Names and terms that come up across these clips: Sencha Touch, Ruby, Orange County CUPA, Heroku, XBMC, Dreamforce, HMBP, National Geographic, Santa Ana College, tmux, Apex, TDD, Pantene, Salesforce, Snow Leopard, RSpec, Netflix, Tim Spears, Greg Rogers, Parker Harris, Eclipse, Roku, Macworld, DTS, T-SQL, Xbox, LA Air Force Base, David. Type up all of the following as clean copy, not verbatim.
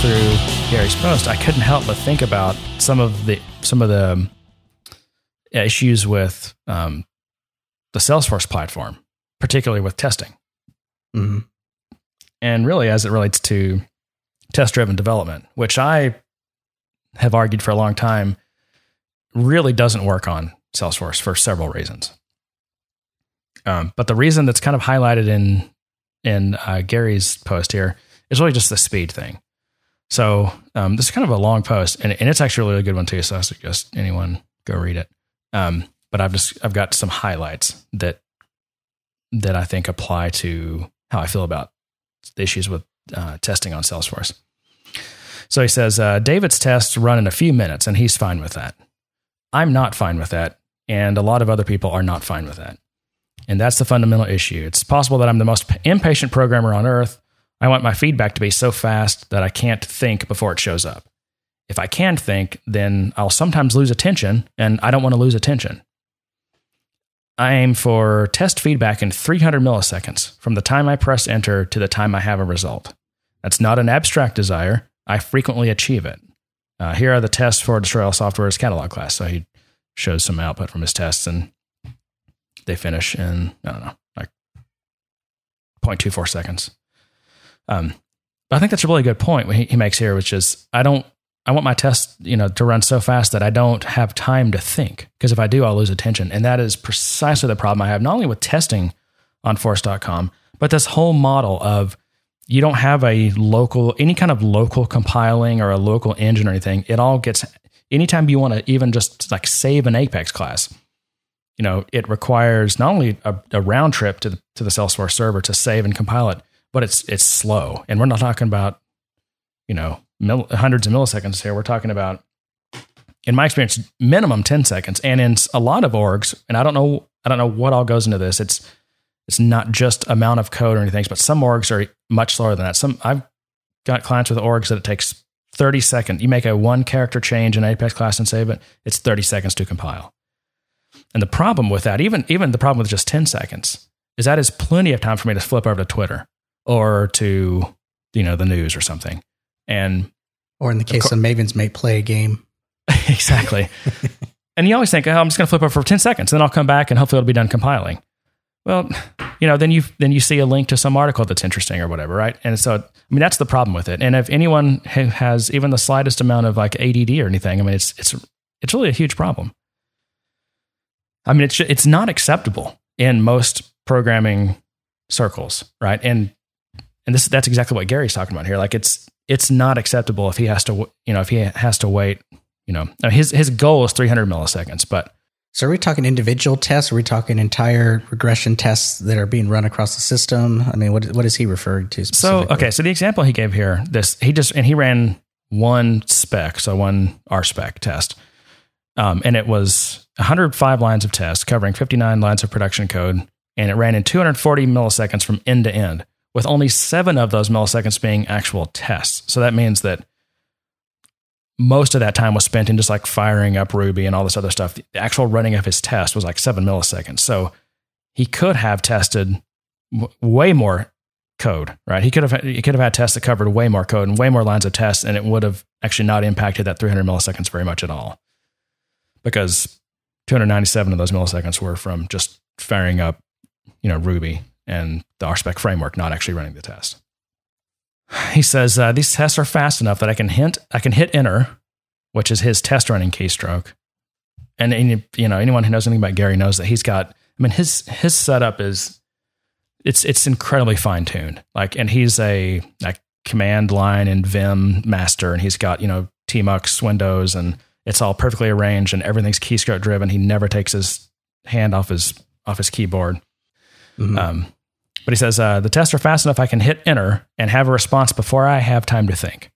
through Gary's post, I couldn't help but think about some of the issues with the Salesforce platform, particularly with testing. Mm-hmm. And really, as it relates to test-driven development, which I have argued for a long time, really doesn't work on Salesforce for several reasons. But the reason that's kind of highlighted in Gary's post here is really just the speed thing. So this is kind of a long post, and it's actually a really good one too. So I suggest anyone go read it. But I've got some highlights that I think apply to how I feel about the issues with testing on Salesforce. So he says, David's tests run in a few minutes, and he's fine with that. I'm not fine with that, and a lot of other people are not fine with that. And that's the fundamental issue. It's possible that I'm the most impatient programmer on earth. I want my feedback to be so fast that I can't think before it shows up. If I can think, then I'll sometimes lose attention, and I don't want to lose attention. I aim for test feedback in 300 milliseconds from the time I press enter to the time I have a result. That's not an abstract desire. I frequently achieve it. Here are the tests for Destroy All Software's catalog class. So he shows some output from his tests, and they finish in, I don't know, like 0.24 seconds. But I think that's a really good point he makes here, which is I want my tests, to run so fast that I don't have time to think, because if I do, I'll lose attention. And that is precisely the problem I have, not only with testing on force.com, but this whole model of you don't have any kind of local compiling or a local engine or anything. It all gets, anytime you want to even just like save an Apex class, it requires not only a round trip to the Salesforce server to save and compile it, but it's slow. And we're not talking about, hundreds of milliseconds here. We're talking about, in my experience, minimum 10 seconds. And in a lot of orgs, and I don't know what all goes into this. It's not just amount of code or anything, but some orgs are much slower than that. I've got clients with orgs that it takes 30 seconds. You make a one character change in Apex class and save it. It's 30 seconds to compile. And the problem with that, even the problem with just 10 seconds, is that is plenty of time for me to flip over to Twitter or to, the news or something. Or in the case of Mavens, may play a game. Exactly. And you always think, I'm just going to flip over for 10 seconds, then I'll come back and hopefully it'll be done compiling. Well, then you see a link to some article that's interesting or whatever, right? And so, that's the problem with it. And if anyone who has even the slightest amount of like ADD or anything, it's really a huge problem. It's not acceptable in most programming circles, right? And that's exactly what Gary's talking about here. Like it's not acceptable if he has to, wait, his goal is 300 milliseconds, but. So are we talking individual tests? Are we talking entire regression tests that are being run across the system? What is he referring to specifically? So the example he gave here, he ran one spec, so one RSpec test. And it was 105 lines of tests covering 59 lines of production code. And it ran in 240 milliseconds from end to end, with only 7 of those milliseconds being actual tests. So that means that most of that time was spent in just like firing up Ruby and all this other stuff. The actual running of his test was like 7 milliseconds. So he could have tested way more code, right? He could have had tests that covered way more code and way more lines of tests, and it would have actually not impacted that 300 milliseconds very much at all, because 297 of those milliseconds were from just firing up, Ruby and the RSpec framework, not actually running the test. He says, these tests are fast enough that I can hit enter, which is his test running keystroke. And anyone who knows anything about Gary knows that he's got, his setup is, it's incredibly fine tuned. Like, and he's a command line and Vim master, and he's got, tmux windows, and it's all perfectly arranged and everything's keystroke driven. He never takes his hand off his keyboard. Mm-hmm. But he says, the tests are fast enough I can hit enter and have a response before I have time to think.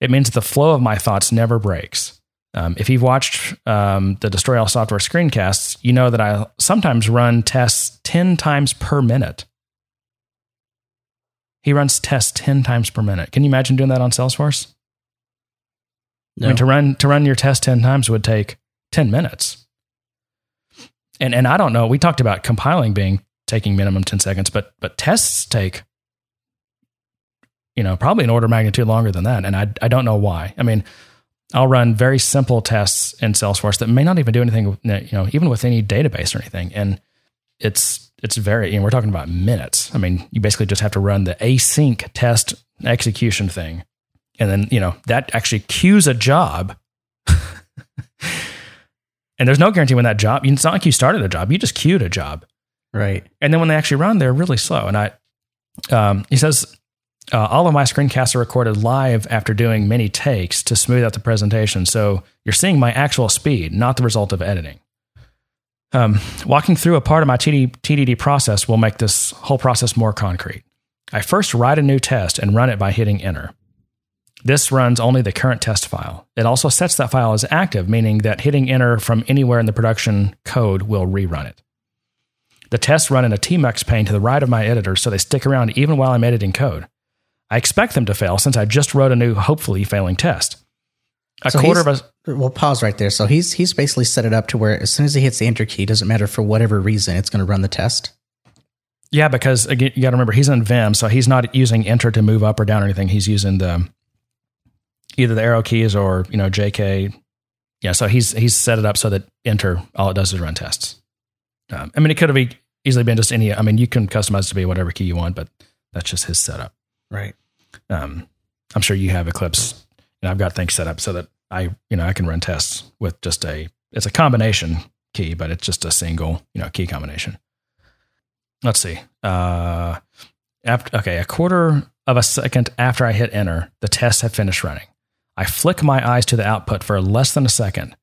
It means the flow of my thoughts never breaks. If you've watched the Destroy All Software screencasts, you know that I sometimes run tests 10 times per minute. He runs tests 10 times per minute. Can you imagine doing that on Salesforce? No. To run your test 10 times would take 10 minutes. And I don't know, we talked about compiling taking minimum 10 seconds, but tests take you know, probably an order of magnitude longer than that. And I don't know why. I mean, I'll run very simple tests in Salesforce that may not even do anything, you know, even with any database or anything. And it's very, you know, we're talking about minutes. I mean, you basically just have to run the async test execution thing. And then, you know, that actually queues a job. And there's no guarantee when that job, it's not like you started a job, you just queued a job. Right. And then when they actually run, they're really slow. And he says, all of my screencasts are recorded live after doing many takes to smooth out the presentation. So you're seeing my actual speed, not the result of editing. Walking through a part of my TDD process will make this whole process more concrete. I first write a new test and run it by hitting enter. This runs only the current test file. It also sets that file as active, meaning that hitting enter from anywhere in the production code will rerun it. The tests run in a tmux pane to the right of my editor, so they stick around even while I'm editing code. I expect them to fail since I just wrote a new, hopefully failing test. We'll pause right there. So he's basically set it up to where as soon as he hits the enter key, it doesn't matter for whatever reason, it's going to run the test. Yeah, because again, you got to remember he's in Vim, so he's not using enter to move up or down or anything. He's using either the arrow keys or, you know, JK. Yeah. So he's set it up so that enter, all it does is run tests. I mean, it could have easily been just any, I mean, you can customize it to be whatever key you want, but that's just his setup. Right. I'm sure you have Eclipse, and I've got things set up so that I can run tests with just it's a combination key, but it's just a single, you know, key combination. Let's see. A quarter of a second after I hit enter, the tests have finished running. I flick my eyes to the output for less than a second.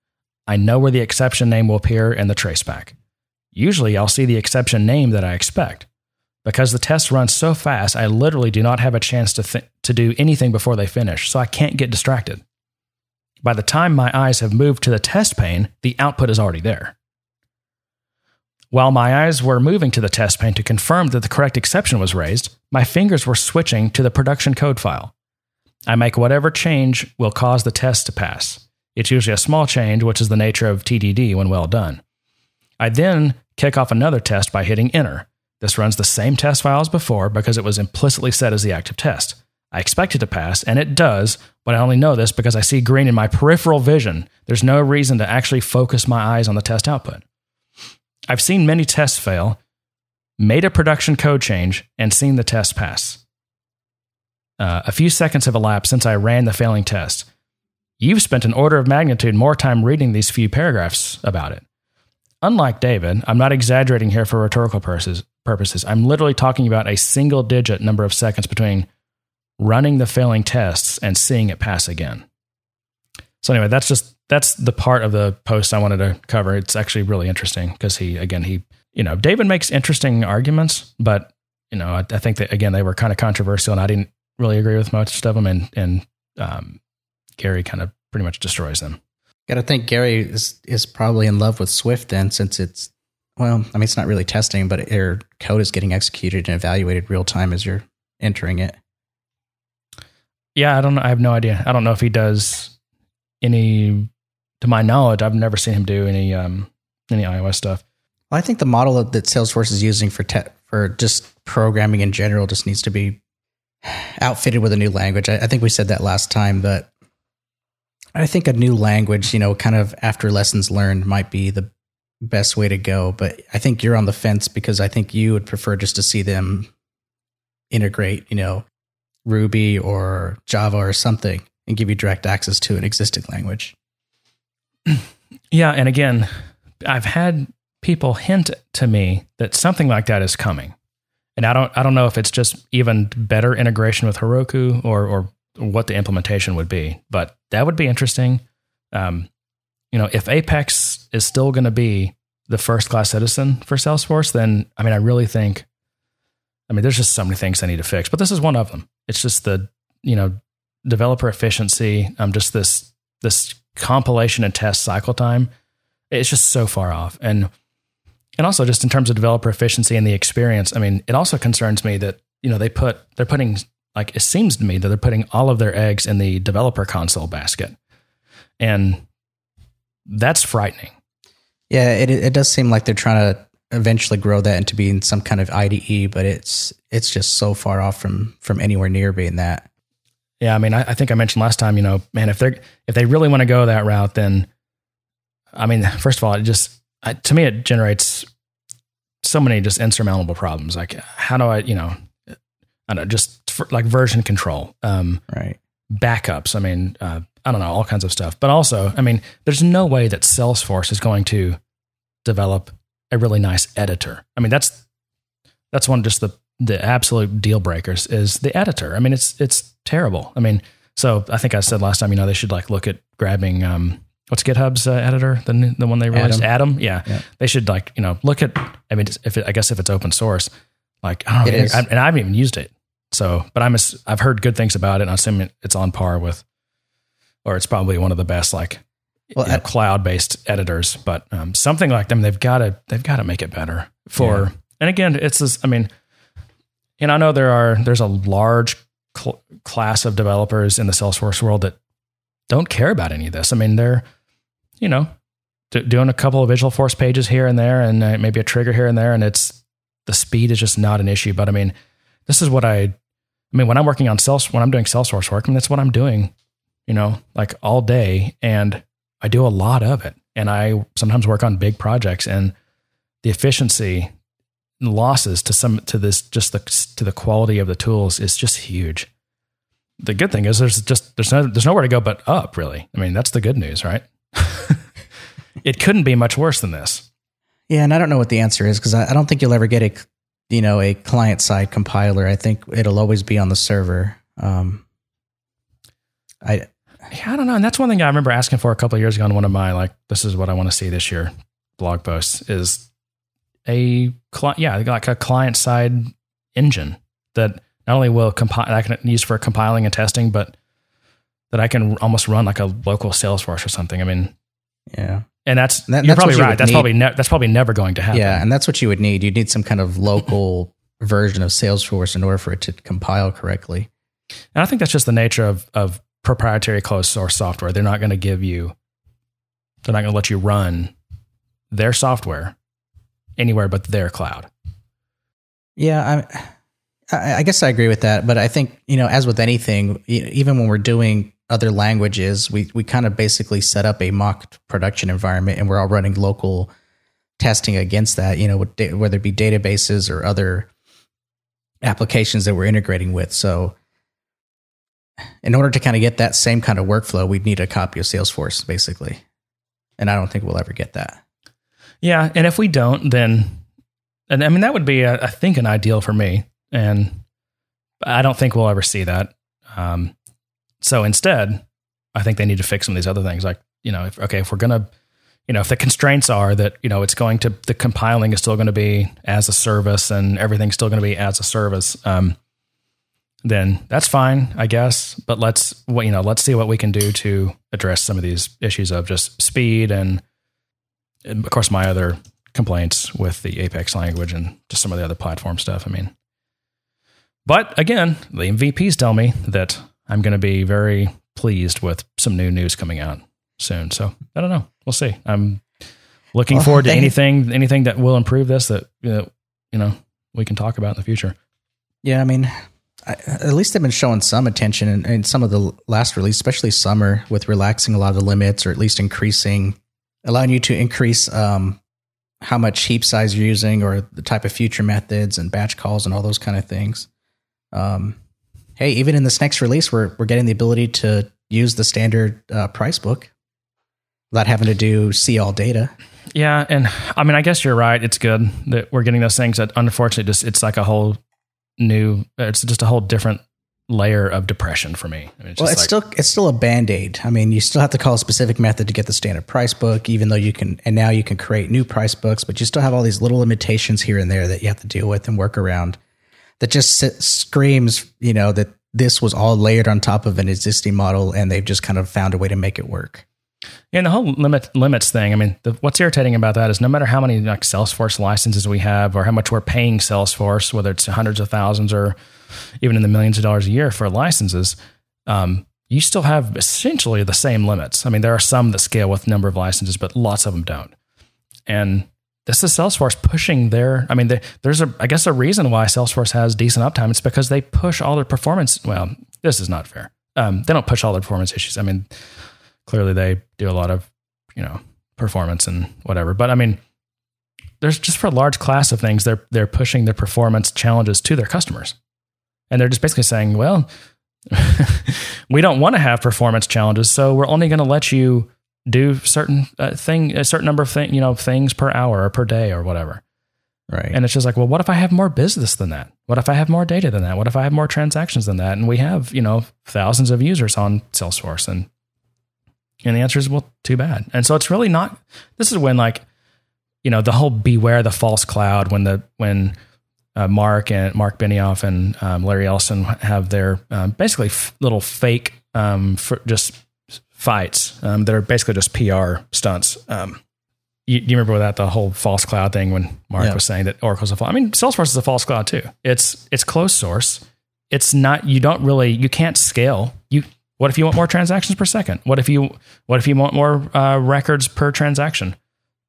I know where the exception name will appear and the traceback. Usually I'll see the exception name that I expect. Because the test runs so fast, I literally do not have a chance to do anything before they finish, so I can't get distracted. By the time my eyes have moved to the test pane, the output is already there. While my eyes were moving to the test pane to confirm that the correct exception was raised, my fingers were switching to the production code file. I make whatever change will cause the test to pass. It's usually a small change, which is the nature of TDD when well done. I then kick off another test by hitting enter. This runs the same test file as before because it was implicitly set as the active test. I expect it to pass, and it does, but I only know this because I see green in my peripheral vision. There's no reason to actually focus my eyes on the test output. I've seen many tests fail, made a production code change, and seen the test pass. A few seconds have elapsed since I ran the failing test. You've spent an order of magnitude more time reading these few paragraphs about it. Unlike David, I'm not exaggerating here for rhetorical purposes. I'm literally talking about a single digit number of seconds between running the failing tests and seeing it pass again. So anyway, that's the part of the post I wanted to cover. It's actually really interesting because he David makes interesting arguments, but you know, I think that again, they were kind of controversial and I didn't really agree with most of them. And Gary kind of pretty much destroys them. Got to think Gary is probably in love with Swift then, since it's, well, I mean, it's not really testing, but your code is getting executed and evaluated real time as you're entering it. Yeah, I don't know. I have no idea. I don't know if he does any, to my knowledge, I've never seen him do any iOS stuff. Well, I think the model that Salesforce is using for just programming in general just needs to be outfitted with a new language. I think we said that last time, but I think a new language, you know, kind of after lessons learned might be the best way to go, but I think you're on the fence because I think you would prefer just to see them integrate, you know, Ruby or Java or something and give you direct access to an existing language. Yeah. And again, I've had people hint to me that something like that is coming. And I don't know if it's just even better integration with Heroku or what the implementation would be, but that would be interesting. You know, if Apex is still going to be the first class citizen for Salesforce, then, I mean, I mean, there's just so many things I need to fix, but this is one of them. It's just the, you know, developer efficiency, just this compilation and test cycle time. It's just so far off. And also just in terms of developer efficiency and the experience, I mean, it also concerns me that, you know, it seems to me that they're putting all of their eggs in the developer console basket. And that's frightening. Yeah, it does seem like they're trying to eventually grow that into being some kind of IDE, but it's just so far off from anywhere near being that. Yeah. I mean, I think I mentioned last time, you know, man, if they really want to go that route, then, I mean, first of all, to me, it generates so many just insurmountable problems. Like, how do I, you know, I don't know, just for, like, version control, right. Backups. I mean, I don't know, all kinds of stuff, but also, I mean, there's no way that Salesforce is going to develop a really nice editor. I mean, that's one of just the absolute deal breakers is the editor. I mean, it's terrible. I mean, so I think I said last time, you know, they should like look at grabbing, what's GitHub's editor? The one they released, Atom. Yeah. They should like, you know, look at, I mean, if it's open source, like, I don't know, and I haven't even used it. So, but I've heard good things about it, and I assume it's on par with, or it's probably one of the best, like, cloud-based editors, but something like them, they've got to make it better for. Yeah. And again, it's this, I mean, and I know there's a large class of developers in the Salesforce world that don't care about any of this. I mean, they're, you know, doing a couple of Visual Force pages here and there, and maybe a trigger here and there, and the speed is just not an issue. But I mean, this is what when I'm working on when I'm doing Salesforce work, I mean, that's what I'm doing, you know, like all day, and I do a lot of it, and I sometimes work on big projects, and the efficiency losses to the quality of the tools is just huge. The good thing is there's nowhere to go but up, really. I mean, that's the good news, right? It couldn't be much worse than this. Yeah. And I don't know what the answer is, because I don't think you'll ever get a client side compiler. I think it'll always be on the server. Yeah, I don't know. And that's one thing I remember asking for a couple of years ago on one of my, like, this is what I want to see this year blog posts, is a client side engine that not only will I can use for compiling and testing, but that I can almost run like a local Salesforce or something. I mean, yeah. And you're probably right. That's probably never going to happen. Yeah. And that's what you would need. You'd need some kind of local version of Salesforce in order for it to compile correctly. And I think that's just the nature of proprietary closed source software. They're not going to let you run their software anywhere but their cloud. Yeah, I guess I agree with that. But I think, you know, as with anything, even when we're doing other languages, we kind of basically set up a mock production environment, and we're all running local testing against that, you know, whether it be databases or other applications that we're integrating with. So in order to kind of get that same kind of workflow, we'd need a copy of Salesforce, basically. And I don't think we'll ever get that. Yeah. And if we don't, then, and I mean, that would be, I think, an ideal for me. And I don't think we'll ever see that. So instead, I think they need to fix some of these other things. Like, you know, if we're going to, you know, if the constraints are that, you know, the compiling is still going to be as a service and everything's still going to be as a service, then that's fine, I guess. But let's see what we can do to address some of these issues of just speed and of course, my other complaints with the Apex language and just some of the other platform stuff. I mean, but again, the MVPs tell me that I'm going to be very pleased with some new news coming out soon. So I don't know. We'll see. I'm looking forward to anything that will improve this that, you know, we can talk about in the future. Yeah, I mean, at least they've been showing some attention in some of the last release, especially summer, with relaxing a lot of the limits, or at least allowing you to increase how much heap size you're using, or the type of future methods and batch calls and all those kind of things. Hey, even in this next release, we're getting the ability to use the standard price book without having to do see all data. Yeah. And I mean, I guess you're right. It's good that we're getting those things that, unfortunately, it's just a whole different layer of depression for me. I mean, it's still a Band-Aid. I mean, you still have to call a specific method to get the standard price book, even though now you can create new price books, but you still have all these little limitations here and there that you have to deal with and work around, that just screams, you know, that this was all layered on top of an existing model, and they've just kind of found a way to make it work. Yeah, and the whole limits thing, I mean, what's irritating about that is no matter how many, like, Salesforce licenses we have, or how much we're paying Salesforce, whether it's hundreds of thousands or even in the millions of dollars a year for licenses, you still have essentially the same limits. I mean, there are some that scale with number of licenses, but lots of them don't. And this is Salesforce pushing their, I mean, there's a, I guess a reason why Salesforce has decent uptime. It's because they push all their performance. Well, this is not fair. They don't push all their performance issues. I mean, clearly they do a lot of, you know, performance and whatever, but I mean, there's just for a large class of things, they're pushing their performance challenges to their customers. And they're just basically saying, well, we don't want to have performance challenges. So we're only going to let you do certain a certain number of things per hour or per day or whatever. Right. And it's just like, well, what if I have more business than that? What if I have more data than that? What if I have more transactions than that? And we have, you know, thousands of users on Salesforce. And the answer is, well, too bad. And so it's really not, this is when, like, you know, the whole beware the false cloud, when Mark Benioff and Larry Ellison have their basically little fake just fights that are basically just PR stunts. You remember that, the whole false cloud thing when Mark was saying that Oracle's a false. I mean, Salesforce is a false cloud too. It's closed source. It's not. You don't really. You can't scale. What if you want more transactions per second? What if you want more records per transaction?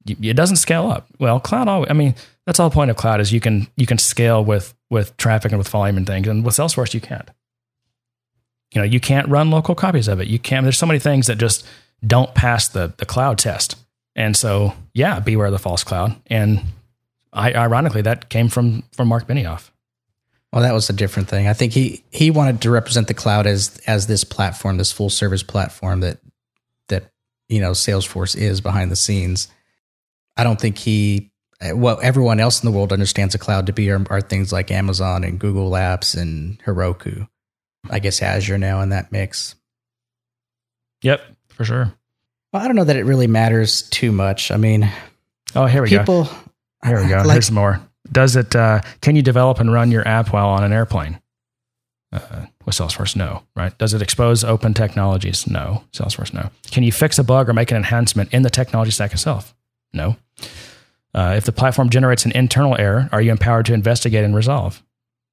It doesn't scale up. Well, cloud always, I mean, that's the whole point of cloud is you can scale with traffic and with volume and things. And with Salesforce, you can't. You know, you can't run local copies of it. You can't. There's so many things that just don't pass the cloud test. And so, yeah, beware the false cloud. And ironically, that came from Mark Benioff. Well, that was a different thing. I think he wanted to represent the cloud as this platform, this full service platform that you know Salesforce is behind the scenes. I don't think what everyone else in the world understands a cloud to be are things like Amazon and Google Apps and Heroku. I guess Azure now in that mix. Yep, for sure. Well, I don't know that it really matters too much. I mean, here we go. Like, here's more. Does it? Can you develop and run your app while on an airplane? With Salesforce, no. Right? Does it expose open technologies? No. Salesforce, no. Can you fix a bug or make an enhancement in the technology stack itself? No. If the platform generates an internal error, are you empowered to investigate and resolve?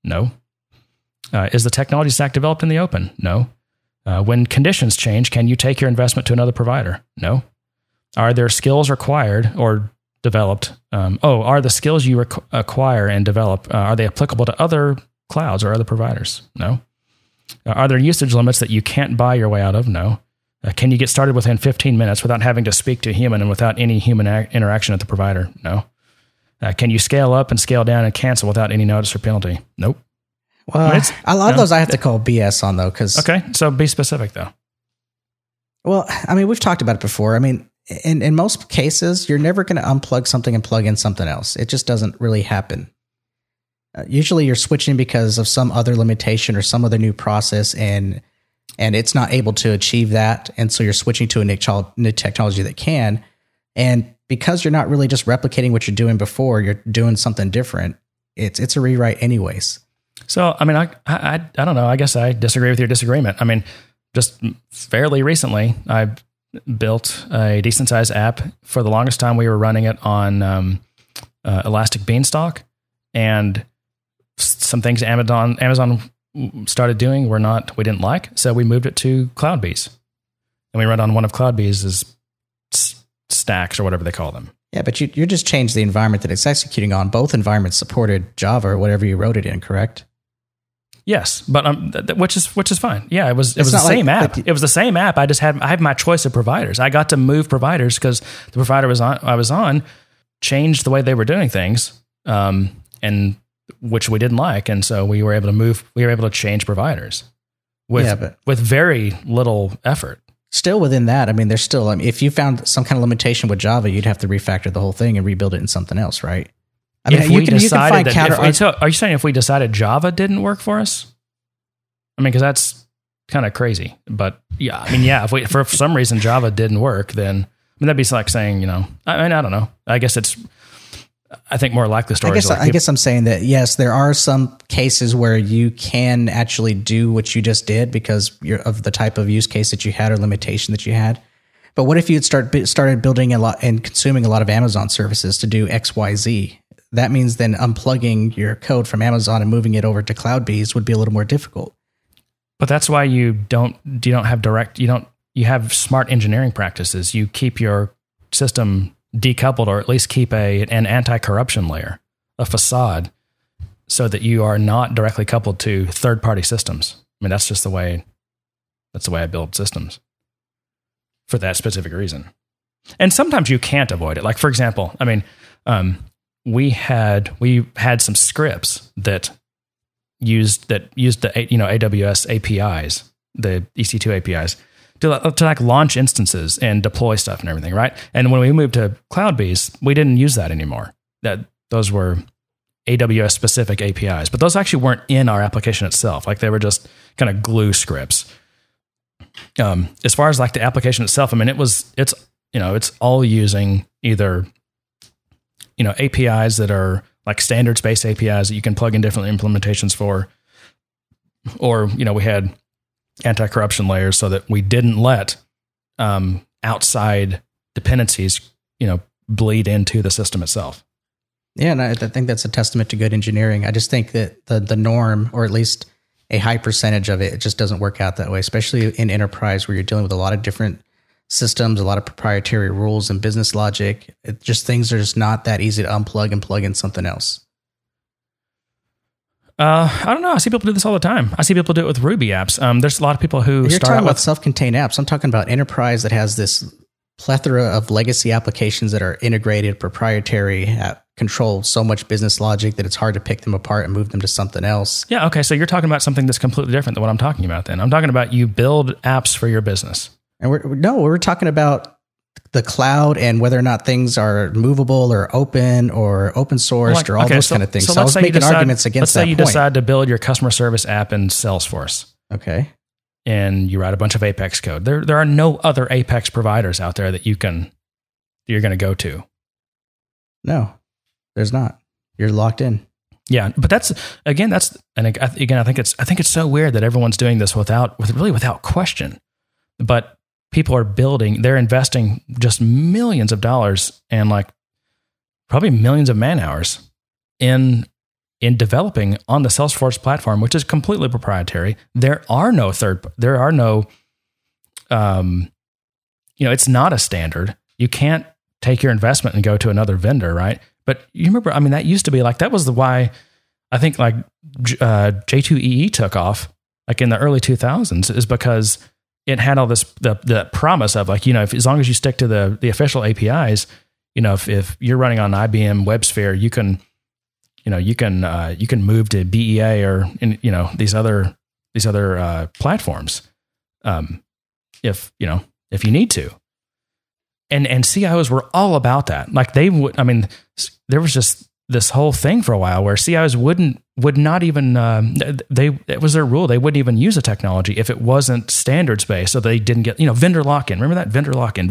No. Is the technology stack developed in the open? No. When conditions change, can you take your investment to another provider? No. Are there skills required or developed? Are the skills you acquire and develop, are they applicable to other clouds or other providers? No. Are there usage limits that you can't buy your way out of? No. Can you get started within 15 minutes without having to speak to a human and without any human interaction at the provider? No. Can you scale up and scale down and cancel without any notice or penalty? Nope. Well, a lot of those I have to call BS on, though. Okay, so be specific, though. Well, I mean, we've talked about it before. I mean, in most cases, you're never going to unplug something and plug in something else. It just doesn't really happen. Usually you're switching because of some other limitation or some other new process, and it's not able to achieve that. And so you're switching to a new technology that can. And because you're not really just replicating what you're doing before, you're doing something different. It's a rewrite anyways. So, I mean, I don't know. I guess I disagree with your disagreement. I mean, just fairly recently, I built a decent sized app. For the longest time, we were running it on Elastic Beanstalk, and some things Amazon started doing we didn't like, so we moved it to CloudBees, and we run on one of CloudBees' stacks or whatever they call them. Yeah, but you just changed the environment that it's executing on. Both environments supported Java or whatever you wrote it in, correct? Yes, but which is fine. Yeah, it was the same app. It was the same app. I had my choice of providers. I got to move providers because the provider I was on changed the way they were doing things, and which we didn't like, and so we were able to move. We were able to change providers with very little effort. Still within that, I mean, there's still. I mean, if you found some kind of limitation with Java, you'd have to refactor the whole thing and rebuild it in something else, right? I mean, are you saying if we decided Java didn't work for us? I mean, because that's kind of crazy. But yeah, I mean, yeah, if for some reason Java didn't work, then I mean that'd be like saying, you know, I mean, I don't know. I guess it's. I think more likely stories. I guess I'm saying that, yes, there are some cases where you can actually do what you just did because of the type of use case that you had or limitation that you had. But what if you had started building a lot and consuming a lot of Amazon services to do X, Y, Z? That means then unplugging your code from Amazon and moving it over to CloudBees would be a little more difficult. But that's why you don't have smart engineering practices. You keep your system decoupled, or at least keep an anti-corruption layer, a facade, so that you are not directly coupled to third-party systems. I mean, that's just the way. That's the way I build systems for that specific reason. And sometimes you can't avoid it. Like, for example, I mean, we had some scripts that used the, you know, AWS APIs, the EC2 APIs, to like launch instances and deploy stuff and everything, right? And when we moved to CloudBees, we didn't use that anymore. Those were AWS specific APIs, but those actually weren't in our application itself. Like, they were just kind of glue scripts. As far as like the application itself, I mean, it's all using either, you know, APIs that are like standards-based APIs that you can plug in different implementations for, or, you know, we had anti-corruption layers so that we didn't let outside dependencies, you know, bleed into the system itself. Yeah, and I think that's a testament to good engineering. I just think that the norm, or at least a high percentage of it, it just doesn't work out that way, especially in enterprise where you're dealing with a lot of different systems, a lot of proprietary rules and business logic. It just, things are just not that easy to unplug and plug in something else. I don't know. I see people do this all the time. I see people do it with Ruby apps. There's a lot of people who You're talking about self-contained apps. I'm talking about enterprise that has this plethora of legacy applications that are integrated, proprietary, control so much business logic that it's hard to pick them apart and move them to something else. Yeah. Okay. So you're talking about something that's completely different than what I'm talking about then. I'm talking about you build apps for your business. And we're talking about the cloud and whether or not things are movable or open sourced, like, or all those kind of things. So I was making arguments against that point. Let's say you decide to build your customer service app in Salesforce. Okay. And you write a bunch of Apex code. There are no other Apex providers out there that you're going to go to. No, there's not. You're locked in. Yeah, but I think it's so weird that everyone's doing this without question. But people are building. They're investing just millions of dollars and like probably millions of man hours in developing on the Salesforce platform, which is completely proprietary. There are no, it's not a standard. You can't take your investment and go to another vendor, right? But you remember, I mean, that used to be like, that was the why I think like J2EE took off like in the early 2000s, is because it had all this, the promise of like, you know, if, as long as you stick to the official APIs, you know, if you're running on IBM WebSphere, you can move to BEA or, you know, these other platforms, if you need to. And CIOs were all about that. Like they would, I mean, there was just this whole thing for a while where CIOs would not even, it was their rule. They wouldn't even use a technology if it wasn't standards-based. So they didn't get, you know, vendor lock-in. Remember that? Vendor lock-in.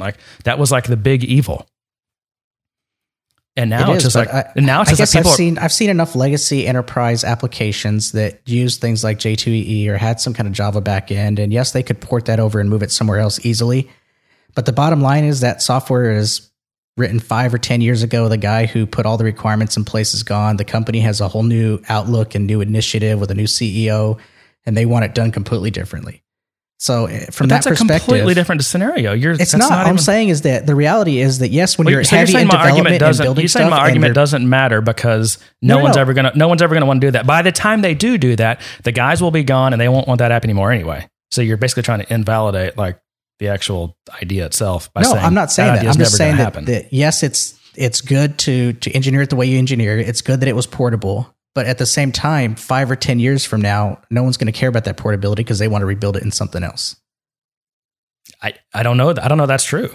Like that was like the big evil. And now it's just like, I've seen enough legacy enterprise applications that use things like J2EE or had some kind of Java backend. And yes, they could port that over and move it somewhere else easily. But the bottom line is that software is written 5 or 10 years ago. The guy who put all the requirements in place is gone. The company has a whole new outlook and new initiative with a new CEO, and they want it done completely differely. So from that perspective, that's a completely different scenario. I'm saying is that the reality is that yes, when you're heavy in development and building stuff, my argument doesn't matter because no one's ever gonna want to do that. By the time they do that, the guys will be gone and they won't want that app anymore anyway. So you're basically trying to invalidate like the actual idea itself. I'm not saying that. I'm just saying that yes, it's good to engineer it the way you engineer it. It's good that it was portable. But at the same time, 5 or 10 years from now, no one's going to care about that portability because they want to rebuild it in something else. I don't know. I don't know that's true.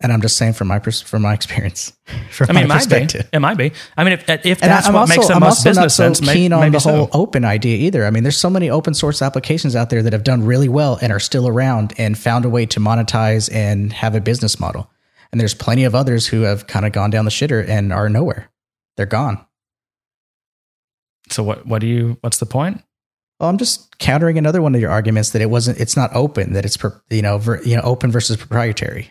And I'm just saying from my experience. It might be. I mean, if that's what makes the most business sense. I'm also not so keen on the whole open idea either. I mean, there's so many open source applications out there that have done really well and are still around and found a way to monetize and have a business model. And there's plenty of others who have kind of gone down the shitter and are nowhere. They're gone. So what's the point? Well, I'm just countering another one of your arguments that it's not open, that it's, open versus proprietary.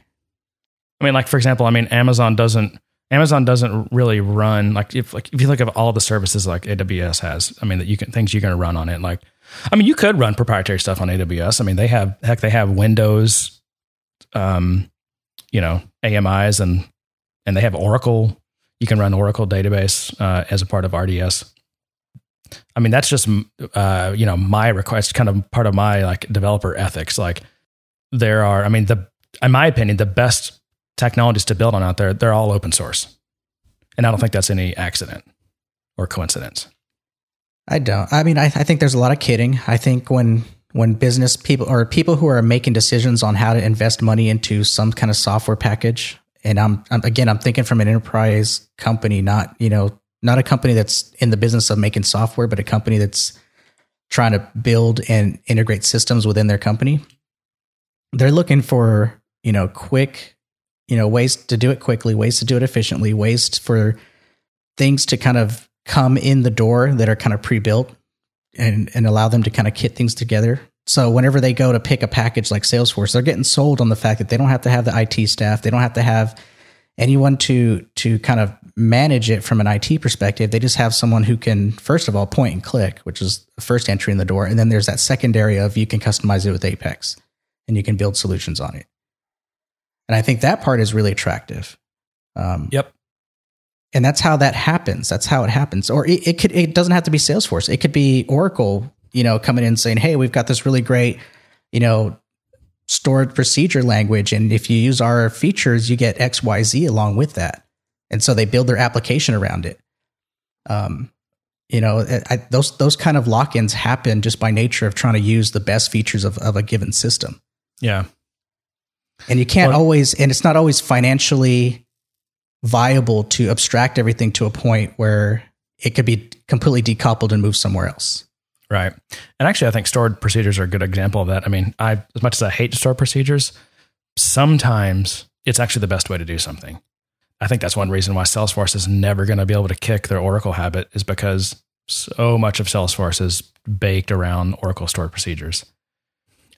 I mean, like, for example, I mean, Amazon doesn't really run if you look at all the services like AWS has, I mean, that things you can run on it. Like, I mean, you could run proprietary stuff on AWS. I mean, they have Windows, you know, AMIs and they have Oracle. You can run Oracle database as a part of RDS. I mean, that's just, you know, my request, kind of part of my like developer ethics. Like there are, I mean, in my opinion, the best technologies to build on out there, they're all open source. And I don't think that's any accident or coincidence. I don't. I mean, I think there's a lot of kidding. I think when business people or people who are making decisions on how to invest money into some kind of software package, and I'm thinking from an enterprise company, not a company that's in the business of making software, but a company that's trying to build and integrate systems within their company. They're looking for, quick, ways to do it quickly, ways to do it efficiently, ways for things to kind of come in the door that are kind of pre-built and allow them to kind of kit things together. So whenever they go to pick a package like Salesforce, they're getting sold on the fact that they don't have to have the IT staff. They don't have to have anyone to kind of manage it from an IT perspective. They just have someone who can, first of all, point and click, which is the first entry in the door. And then there's that secondary of you can customize it with Apex and you can build solutions on it. And I think that part is really attractive. Yep. And that's how that happens. That's how it happens. Or it doesn't have to be Salesforce. It could be Oracle, coming in and saying, hey, we've got this really great, stored procedure language. And if you use our features, you get X, Y, Z along with that. And so they build their application around it. Those kind of lock-ins happen just by nature of trying to use the best features of a given system. Yeah. And you can't always, and it's not always financially viable to abstract everything to a point where it could be completely decoupled and moved somewhere else. Right. And actually, I think stored procedures are a good example of that. I mean, as much as I hate to store procedures, sometimes it's actually the best way to do something. I think that's one reason why Salesforce is never going to be able to kick their Oracle habit, is because so much of Salesforce is baked around Oracle stored procedures.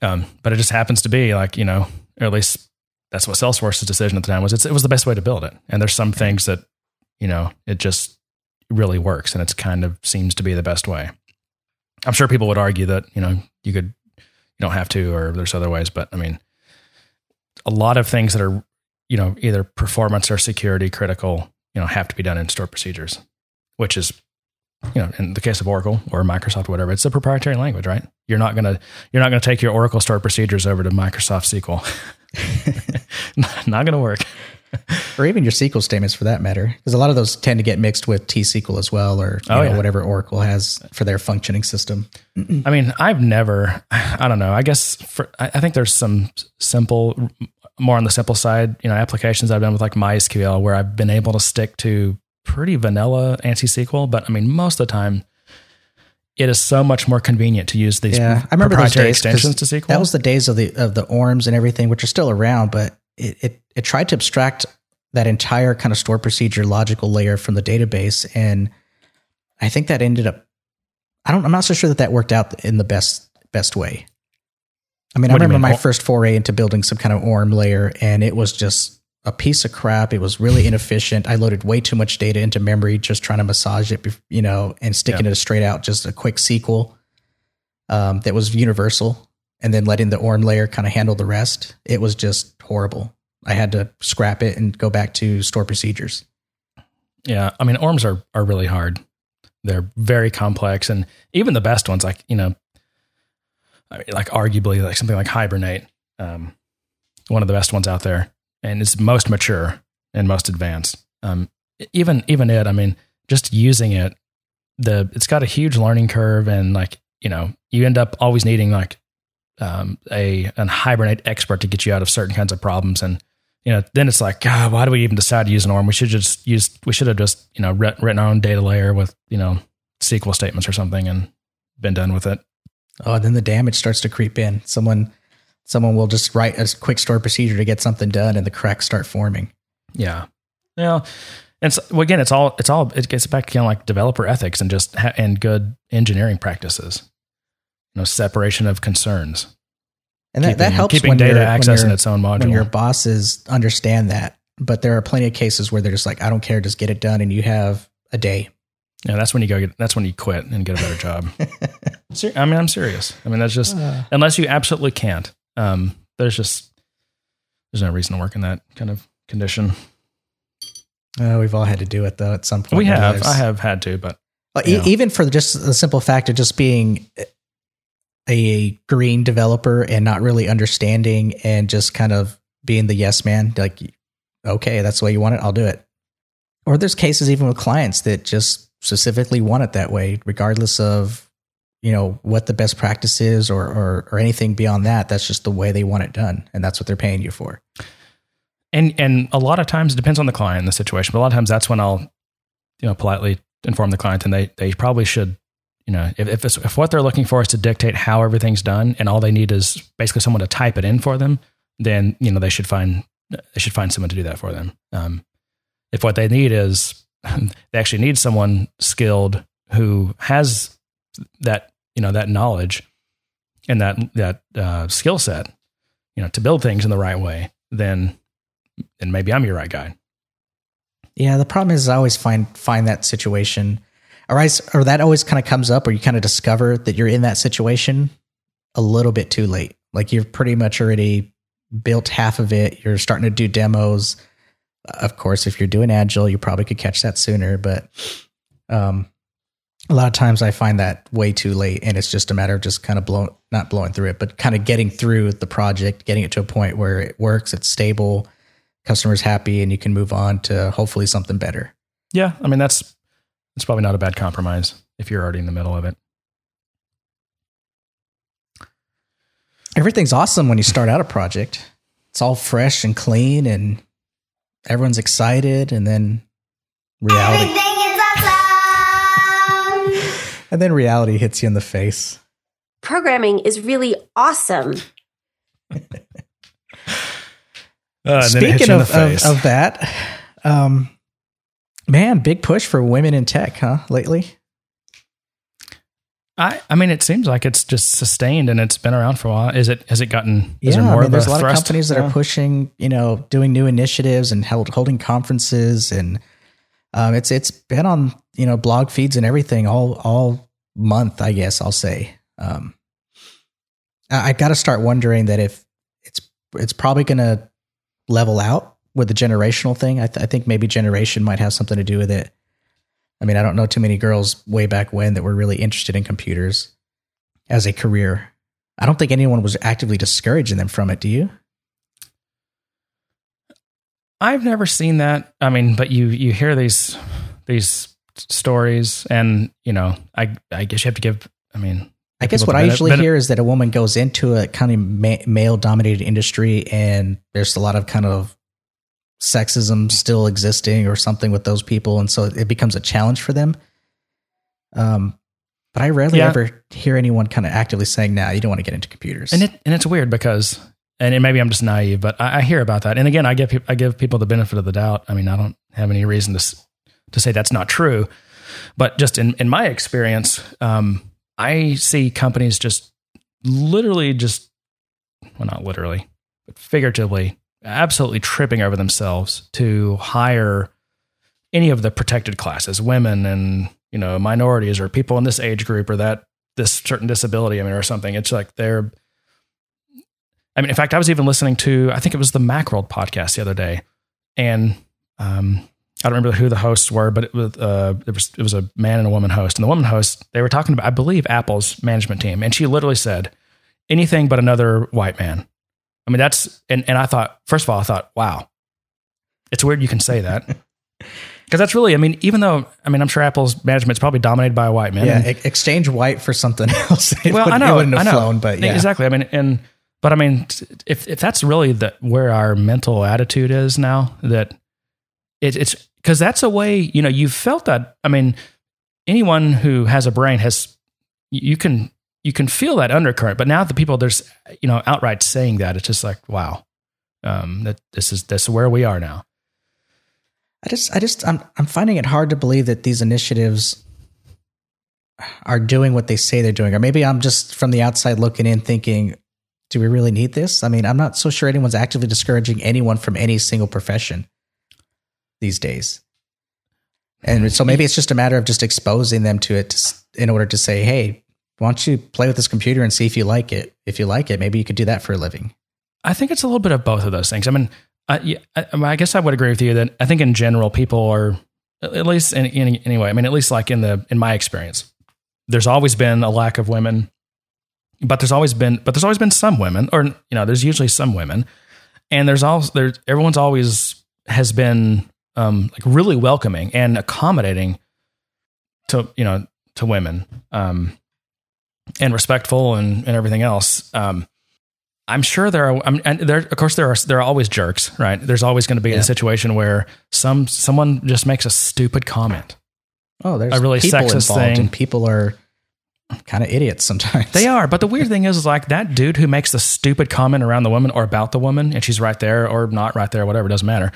But it just happens to be like, or at least that's what Salesforce's decision at the time was. It was the best way to build it. And there's some things that, it just really works, and it's kind of seems to be the best way. I'm sure people would argue that, you don't have to, or there's other ways, but I mean, a lot of things that are, either performance or security critical, have to be done in stored procedures, which is, in the case of Oracle or Microsoft, whatever, it's a proprietary language, right? You're not gonna take your Oracle stored procedures over to Microsoft SQL. Not gonna work. Or even your SQL statements, for that matter, because a lot of those tend to get mixed with T-SQL as well, or whatever Oracle has for their functioning system. I mean, I don't know. I guess I think there's some simple, more on the simple side, applications I've done with like MySQL where I've been able to stick to pretty vanilla ANSI SQL, but I mean, most of the time, it is so much more convenient to use these proprietary extensions to SQL. That was the days of the ORMs and everything, which are still around, but it tried to abstract that entire kind of stored procedure logical layer from the database. And I think that ended up, I'm not so sure that worked out in the best way. I mean, I remember my first foray into building some kind of ORM layer, and it was just a piece of crap. It was really inefficient. I loaded way too much data into memory, just trying to massage it, and sticking it straight out, just a quick SQL that was universal, and then letting the ORM layer kind of handle the rest. It was just horrible. I had to scrap it and go back to store procedures. Yeah. I mean, ORMs are really hard. They're very complex. And even the best ones, like, arguably like something like Hibernate, one of the best ones out there, and it's most mature and most advanced. Just using it, it's got a huge learning curve, and you end up always needing an Hibernate expert to get you out of certain kinds of problems. And, then it's like, God, why do we even decide to use an ORM? We should have just written our own data layer with, SQL statements or something and been done with it. Oh, and then the damage starts to creep in. Someone will just write a quick stored procedure to get something done, and the cracks start forming. Yeah. Yeah. And so, again, it gets back to developer ethics and and good engineering practices. Separation of concerns, and that helps keeping data access in its own module. When your bosses understand that, but there are plenty of cases where they're just like, "I don't care, just get it done," and you have a day. Yeah, that's when you quit and get a better job. I'm serious. Unless you absolutely can't. There's just there's no reason to work in that kind of condition. We've all had to do it though at some point. We have. I have had to, but even for just the simple fact of just being a green developer and not really understanding and just kind of being the yes man, like, okay, that's the way you want it, I'll do it. Or there's cases even with clients that just specifically want it that way, regardless of, you know, what the best practice is or anything beyond that. That's just the way they want it done. And that's what they're paying you for. And a lot of times it depends on the client and the situation, but a lot of times that's when I'll, you know, politely inform the client and they probably should, you know, if what they're looking for is to dictate how everything's done and all they need is basically someone to type it in for them, then, you know, they should find someone to do that for them. If what they need is they actually need someone skilled who has that, you know, that knowledge and that skill set, you know, to build things in the right way, then maybe I'm your right guy. Yeah. The problem is I always find that situation or that always kind of comes up, or you kind of discover that you're in that situation a little bit too late. Like you've pretty much already built half of it. You're starting to do demos. Of course, if you're doing Agile, you probably could catch that sooner, but a lot of times I find that way too late, and it's just a matter of just kind of not blowing through it, but kind of getting through the project, getting it to a point where it works, it's stable, customer's happy, and you can move on to hopefully something better. Yeah. I mean, that's probably not a bad compromise if you're already in the middle of it. Everything's awesome when you start out a project. It's all fresh and clean and everyone's excited, and then reality. Everything is awesome. And then reality hits you in the face. Programming is really awesome. Speaking of that, man, big push for women in tech, huh? Lately. I mean, it seems like it's just sustained and it's been around for a while. There's a lot of companies that are pushing, you know, doing new initiatives and holding conferences, and it's been on, you know, blog feeds and everything all month, I guess I'll say. I got to start wondering that if it's probably going to level out with the generational thing. I think maybe generation might have something to do with it. I mean, I don't know too many girls way back when that were really interested in computers as a career. I don't think anyone was actively discouraging them from it. Do you? I've never seen that. I mean, but you hear these stories, and you know, I guess you have to give. I mean, I guess what I usually hear is that a woman goes into a kind of male-dominated industry, and there's a lot of kind of sexism still existing or something with those people. And so it becomes a challenge for them. But I rarely ever hear anyone kind of actively saying, nah, you don't want to get into computers. And it's weird because, and maybe I'm just naive, but I hear about that. And again, I give people the benefit of the doubt. I mean, I don't have any reason to say that's not true, but just in my experience, I see companies just literally not literally, but figuratively, absolutely tripping over themselves to hire any of the protected classes, women and, you know, minorities or people in this age group or that this certain disability, I mean, or something. It's like in fact, I was even listening to, I think it was the Macworld podcast the other day, and I don't remember who the hosts were, but it was a man and a woman host, and the woman host, they were talking about, I believe, Apple's management team. And she literally said, anything but another white man. I mean, that's, and I thought, first of all, wow, it's weird you can say that. Because that's really, I mean, even though, I mean, I'm sure Apple's management is probably dominated by white men. Yeah, exchange white for something else. It wouldn't have flown, but yeah. Exactly. I mean, if that's really where our mental attitude is now, that it's, because that's a way, you know, you've felt that, I mean, anyone who has a brain you can feel that undercurrent, but now the people there's, you know, outright saying that, it's just like, wow, that this is where we are now. I'm finding it hard to believe that these initiatives are doing what they say they're doing, or maybe I'm just from the outside looking in thinking, do we really need this? I mean, I'm not so sure anyone's actively discouraging anyone from any single profession these days. And so maybe it's just a matter of just exposing them to it in order to say, hey, why don't you play with this computer and see if you like it? If you like it, maybe you could do that for a living. I think it's a little bit of both of those things. I mean, I guess I would agree with you that I think in general, people are, at least in anyway, I mean, at least like in my experience, there's always been a lack of women, but there's always been some women, or, you know, there's usually some women, and everyone's always has been like really welcoming and accommodating to women, and respectful and everything else. I'm sure there are always jerks, right? There's always going to be a situation where someone just makes a stupid comment. Oh, there's a really sexist thing. And people are kind of idiots sometimes. They are. But the weird thing is like that dude who makes the stupid comment around the woman or about the woman, and she's right there or not right there, whatever, doesn't matter.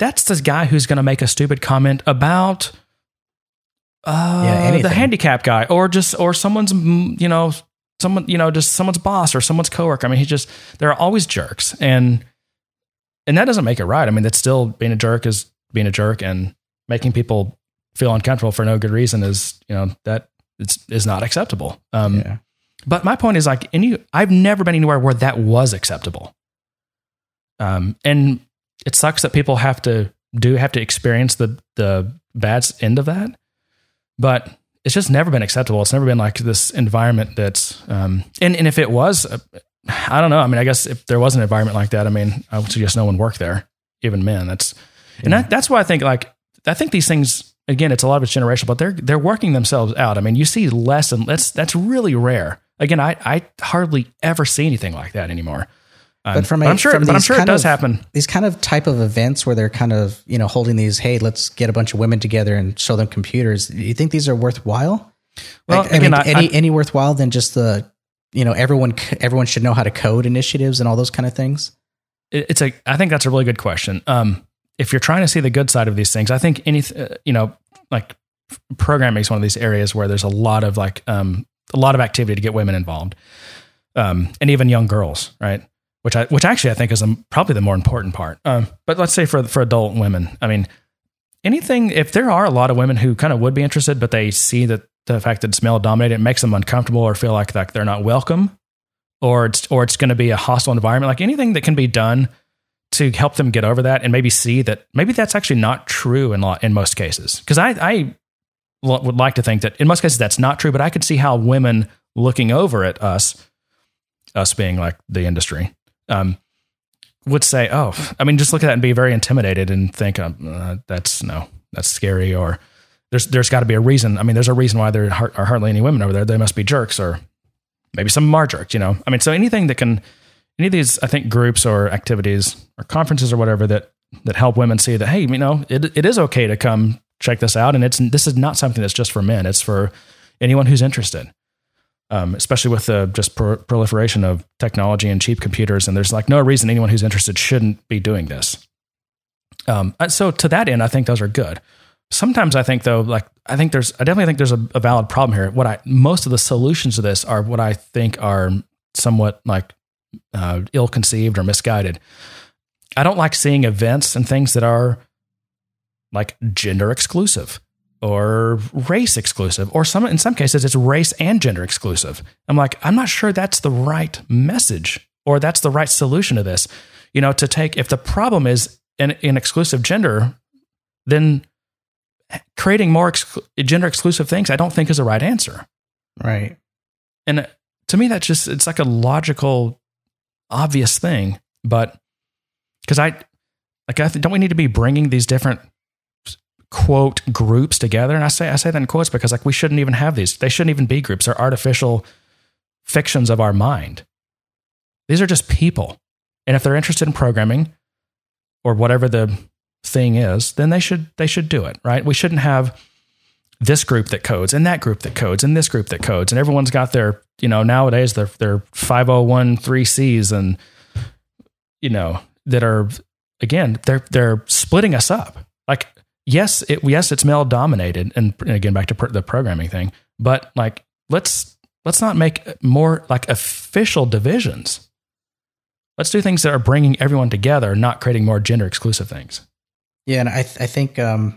That's the guy who's going to make a stupid comment about the handicap guy or someone's, you know, just someone's boss or someone's coworker. I mean, there are always jerks, and that doesn't make it right. I mean, that's still being a jerk is being a jerk, and making people feel uncomfortable for no good reason is, you know, that is not acceptable. But my point is like, I've never been anywhere where that was acceptable. And it sucks that people have to experience the bad end of that, but it's just never been acceptable. It's never been like this environment that's, and if it was, I don't know. I mean, I guess if there was an environment like that, I mean, I would suggest no one work there, even men. That's why I think these things, again, it's a lot of it's generational, but they're working themselves out. I mean, you see less, and that's really rare. Again, I hardly ever see anything like that anymore. But I'm sure it does happen. These kind of type of events where they're kind of, you know, holding these, hey, let's get a bunch of women together and show them computers. Do you think these are worthwhile? Well, like, again, any worthwhile than just the, you know, everyone should know how to code initiatives and all those kind of things? I think that's a really good question. If you're trying to see the good side of these things, I think like programming is one of these areas where there's a lot of like, a lot of activity to get women involved. And even young girls, right? Which actually I think is probably the more important part. But let's say for adult women, I mean, anything, if there are a lot of women who kind of would be interested, but they see that the fact that it's male dominated, it makes them uncomfortable or feel like they're not welcome, or it's going to be a hostile environment, like anything that can be done to help them get over that and maybe see that maybe that's actually not true in most cases. Cause I would like to think that in most cases that's not true, but I could see how women looking over at us being like the industry, would say, oh, I mean, just look at that and be very intimidated and think, that's scary. Or there's got to be a reason. I mean, there's a reason why there are hardly any women over there. They must be jerks, or maybe some are jerks, you know? I mean, so anything that can, any of these, I think, groups or activities or conferences or whatever that help women see that, hey, you know, it is okay to come check this out. And this is not something that's just for men. It's for anyone who's interested. Especially with the just proliferation of technology and cheap computers. And there's like no reason anyone who's interested shouldn't be doing this. So to that end, I think those are good. Sometimes I think though, like, I definitely think there's a valid problem here. Most of the solutions to this are what I think are somewhat like ill-conceived or misguided. I don't like seeing events and things that are like gender exclusive, or race exclusive, or in some cases it's race and gender exclusive. I'm like, I'm not sure that's the right message or that's the right solution to this, you know, to take, if the problem is an exclusive gender, then creating more gender exclusive things, I don't think is the right answer. Right. And to me, that's just, it's like a logical, obvious thing, but because don't we need to be bringing these different quote groups together? And I say that in quotes because like we shouldn't even have these. They shouldn't even be groups. They're artificial fictions of our mind. These are just people. And if they're interested in programming or whatever the thing is, then they should do it, right? We shouldn't have this group that codes and that group that codes and this group that codes. And everyone's got their, you know, nowadays their 5013Cs and, you know, that are, again, they're splitting us up. Like, Yes, it's male dominated, and again back to the programming thing. But like, let's not make more like official divisions. Let's do things that are bringing everyone together, not creating more gender exclusive things. Yeah, and I think a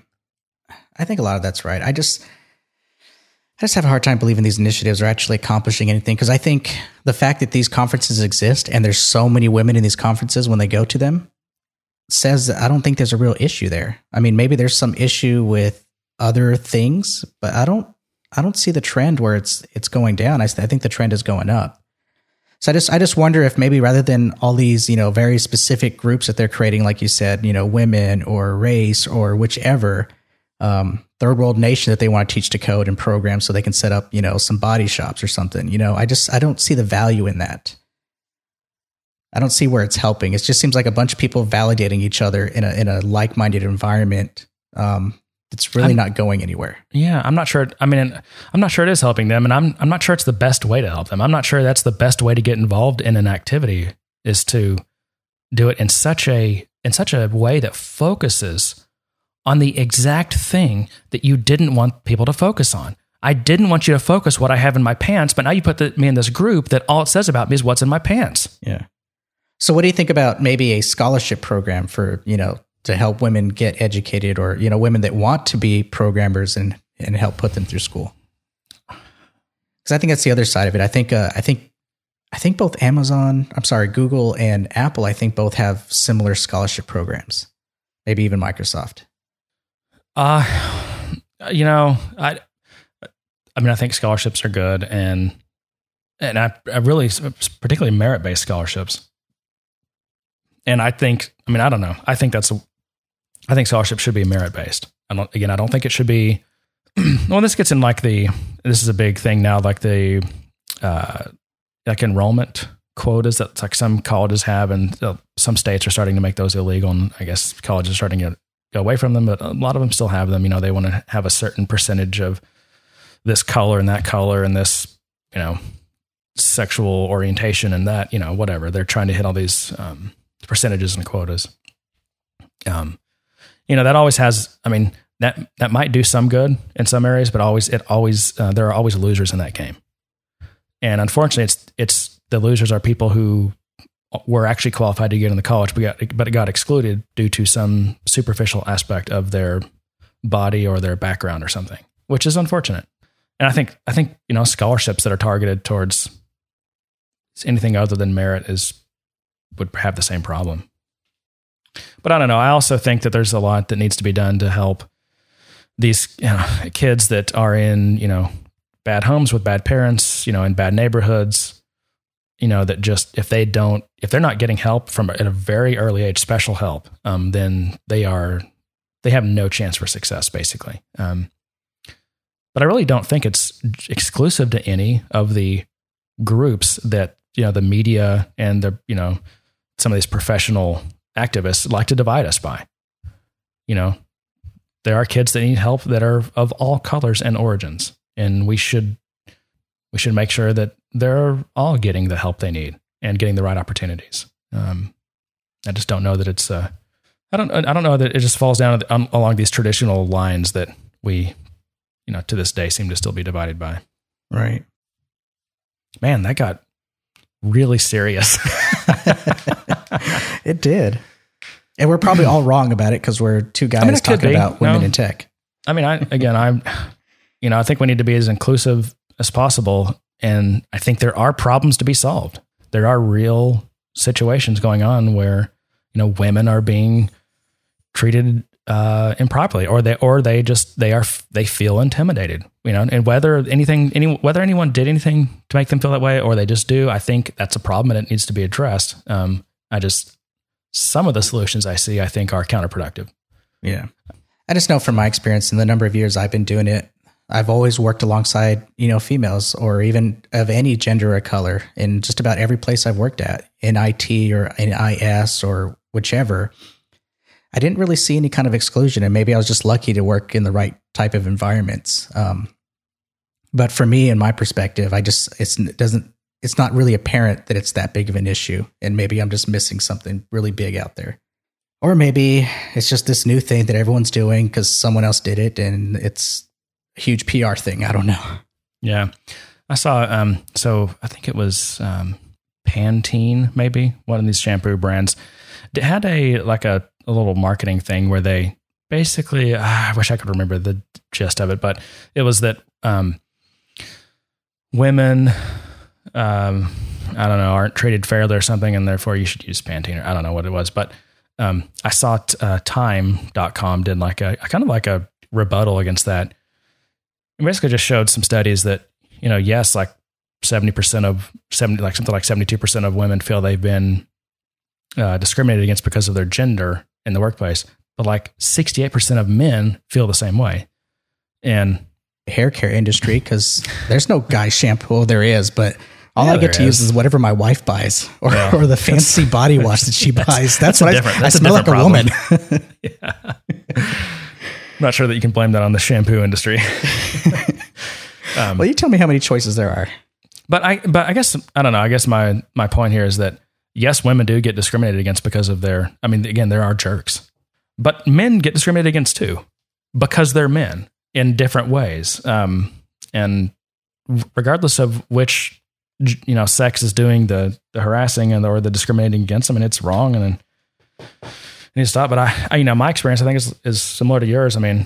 lot of that's right. I just I just have a hard time believing these initiatives are actually accomplishing anything, because I think the fact that these conferences exist and there's so many women in these conferences when they go to them says that I don't think there's a real issue there. I mean, maybe there's some issue with other things, but I don't see the trend where it's going down. I think the trend is going up. So I just wonder if maybe rather than all these, very specific groups that they're creating, like you said, women or race or whichever third world nation that they want to teach to code and program so they can set up, some body shops or something. I don't see the value in that. I don't see where it's helping. It just seems like a bunch of people validating each other in a like-minded environment. It's really not going anywhere. Yeah, I'm not sure. I mean, I'm not sure it is helping them, and I'm not sure it's the best way to help them. I'm not sure that's the best way to get involved in an activity, is to do it in such a way that focuses on the exact thing that you didn't want people to focus on. I didn't want you to focus what I have in my pants, but now you put me in this group that all it says about me is what's in my pants. Yeah. So what do you think about maybe a scholarship program for, to help women get educated, or, women that want to be programmers and help put them through school? Because I think that's the other side of it. I think both Google and Apple, I think both have similar scholarship programs, maybe even Microsoft. I think scholarships are good, and I really, particularly merit-based scholarships. And I don't know. I think scholarship should be merit-based. I don't think it should be, well, this gets in this is a big thing now, like the, enrollment quotas that like some colleges have, and some states are starting to make those illegal. And I guess colleges are starting to go away from them, but a lot of them still have them. They want to have a certain percentage of this color and this, sexual orientation and that, whatever. They're trying to hit all these, percentages and quotas. That always has, that might do some good in some areas, but there are always losers in that game. And unfortunately it's the losers are people who were actually qualified to get into college, but got excluded due to some superficial aspect of their body or their background or something, which is unfortunate. And I think, scholarships that are targeted towards anything other than merit would have the same problem. But I don't know. I also think that there's a lot that needs to be done to help these kids that are in, bad homes with bad parents, in bad neighborhoods, that just, if they're not getting help from at a very early age, special help, then they have no chance for success basically. But I really don't think it's exclusive to any of the groups that, the media and the, some of these professional activists like to divide us by. There are kids that need help that are of all colors and origins, and we should make sure that they're all getting the help they need and getting the right opportunities. I just don't know that it's I don't know that it just falls down along these traditional lines that we, to this day seem to still be divided by. Right. Man, that got really serious. It did. And we're probably all wrong about it because we're two guys talking about women in tech. I think we need to be as inclusive as possible. And I think there are problems to be solved. There are real situations going on where, women are being treated improperly, or they feel intimidated, and whether anyone did anything to make them feel that way, or they just do, I think that's a problem and it needs to be addressed. Some of the solutions I see, I think are counterproductive. Yeah. I just know from my experience in the number of years I've been doing it, I've always worked alongside, females or even of any gender or color in just about every place I've worked at, in IT or in IS or whichever. I didn't really see any kind of exclusion, and maybe I was just lucky to work in the right type of environments. But for me, in my perspective, it's not really apparent that it's that big of an issue, and maybe I'm just missing something really big out there. Or maybe it's just this new thing that everyone's doing because someone else did it, and it's a huge PR thing. I don't know. Yeah. I saw, so I think it was Pantene, maybe, one of these shampoo brands. It had a little marketing thing where they basically, I wish I could remember the gist of it, but it was that women, I don't know, aren't treated fairly or something, and therefore you should use Pantene. I don't know what it was, but I saw Time.com did like a kind of like a rebuttal against that. It basically just showed some studies that, you know, yes, like 70% of 70, like something like 72% of women feel they've been discriminated against because of their gender in the workplace, but like 68% of men feel the same way. And hair care industry, because there's no guy shampoo. Well, there is, but all I get to use is whatever my wife buys, or the fancy body wash that she buys. That's what I smell like problem. A woman. Yeah. I'm not sure that you can blame that on the shampoo industry. Well, you tell me how many choices there are. But I guess, I don't know. I guess my point here is that yes, women do get discriminated against because of their, I mean, again, there are jerks, but men get discriminated against too, because they're men in different ways. And regardless of which, you know, sex is doing the harassing and, or the discriminating against them, and it's wrong. And then, need to stop. But I, you know, my experience, I think is similar to yours. I mean,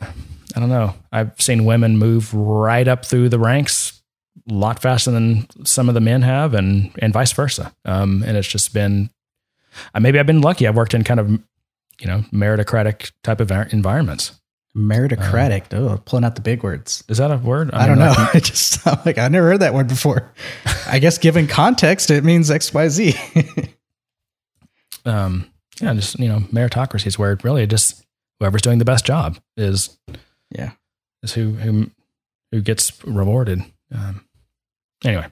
I don't know. I've seen women move right up through the ranks a lot faster than some of the men have, and vice versa. And it's just been, maybe I've been lucky. I've worked in kind of, you know, meritocratic type of environments. Meritocratic. Pulling out the big words. Is that a word? I don't know. It just sounds like I never heard that word before. I guess given context, it means X, Y, Z. Yeah, just, you know, meritocracy is where it really just whoever's doing the best job is who gets rewarded. Anyway,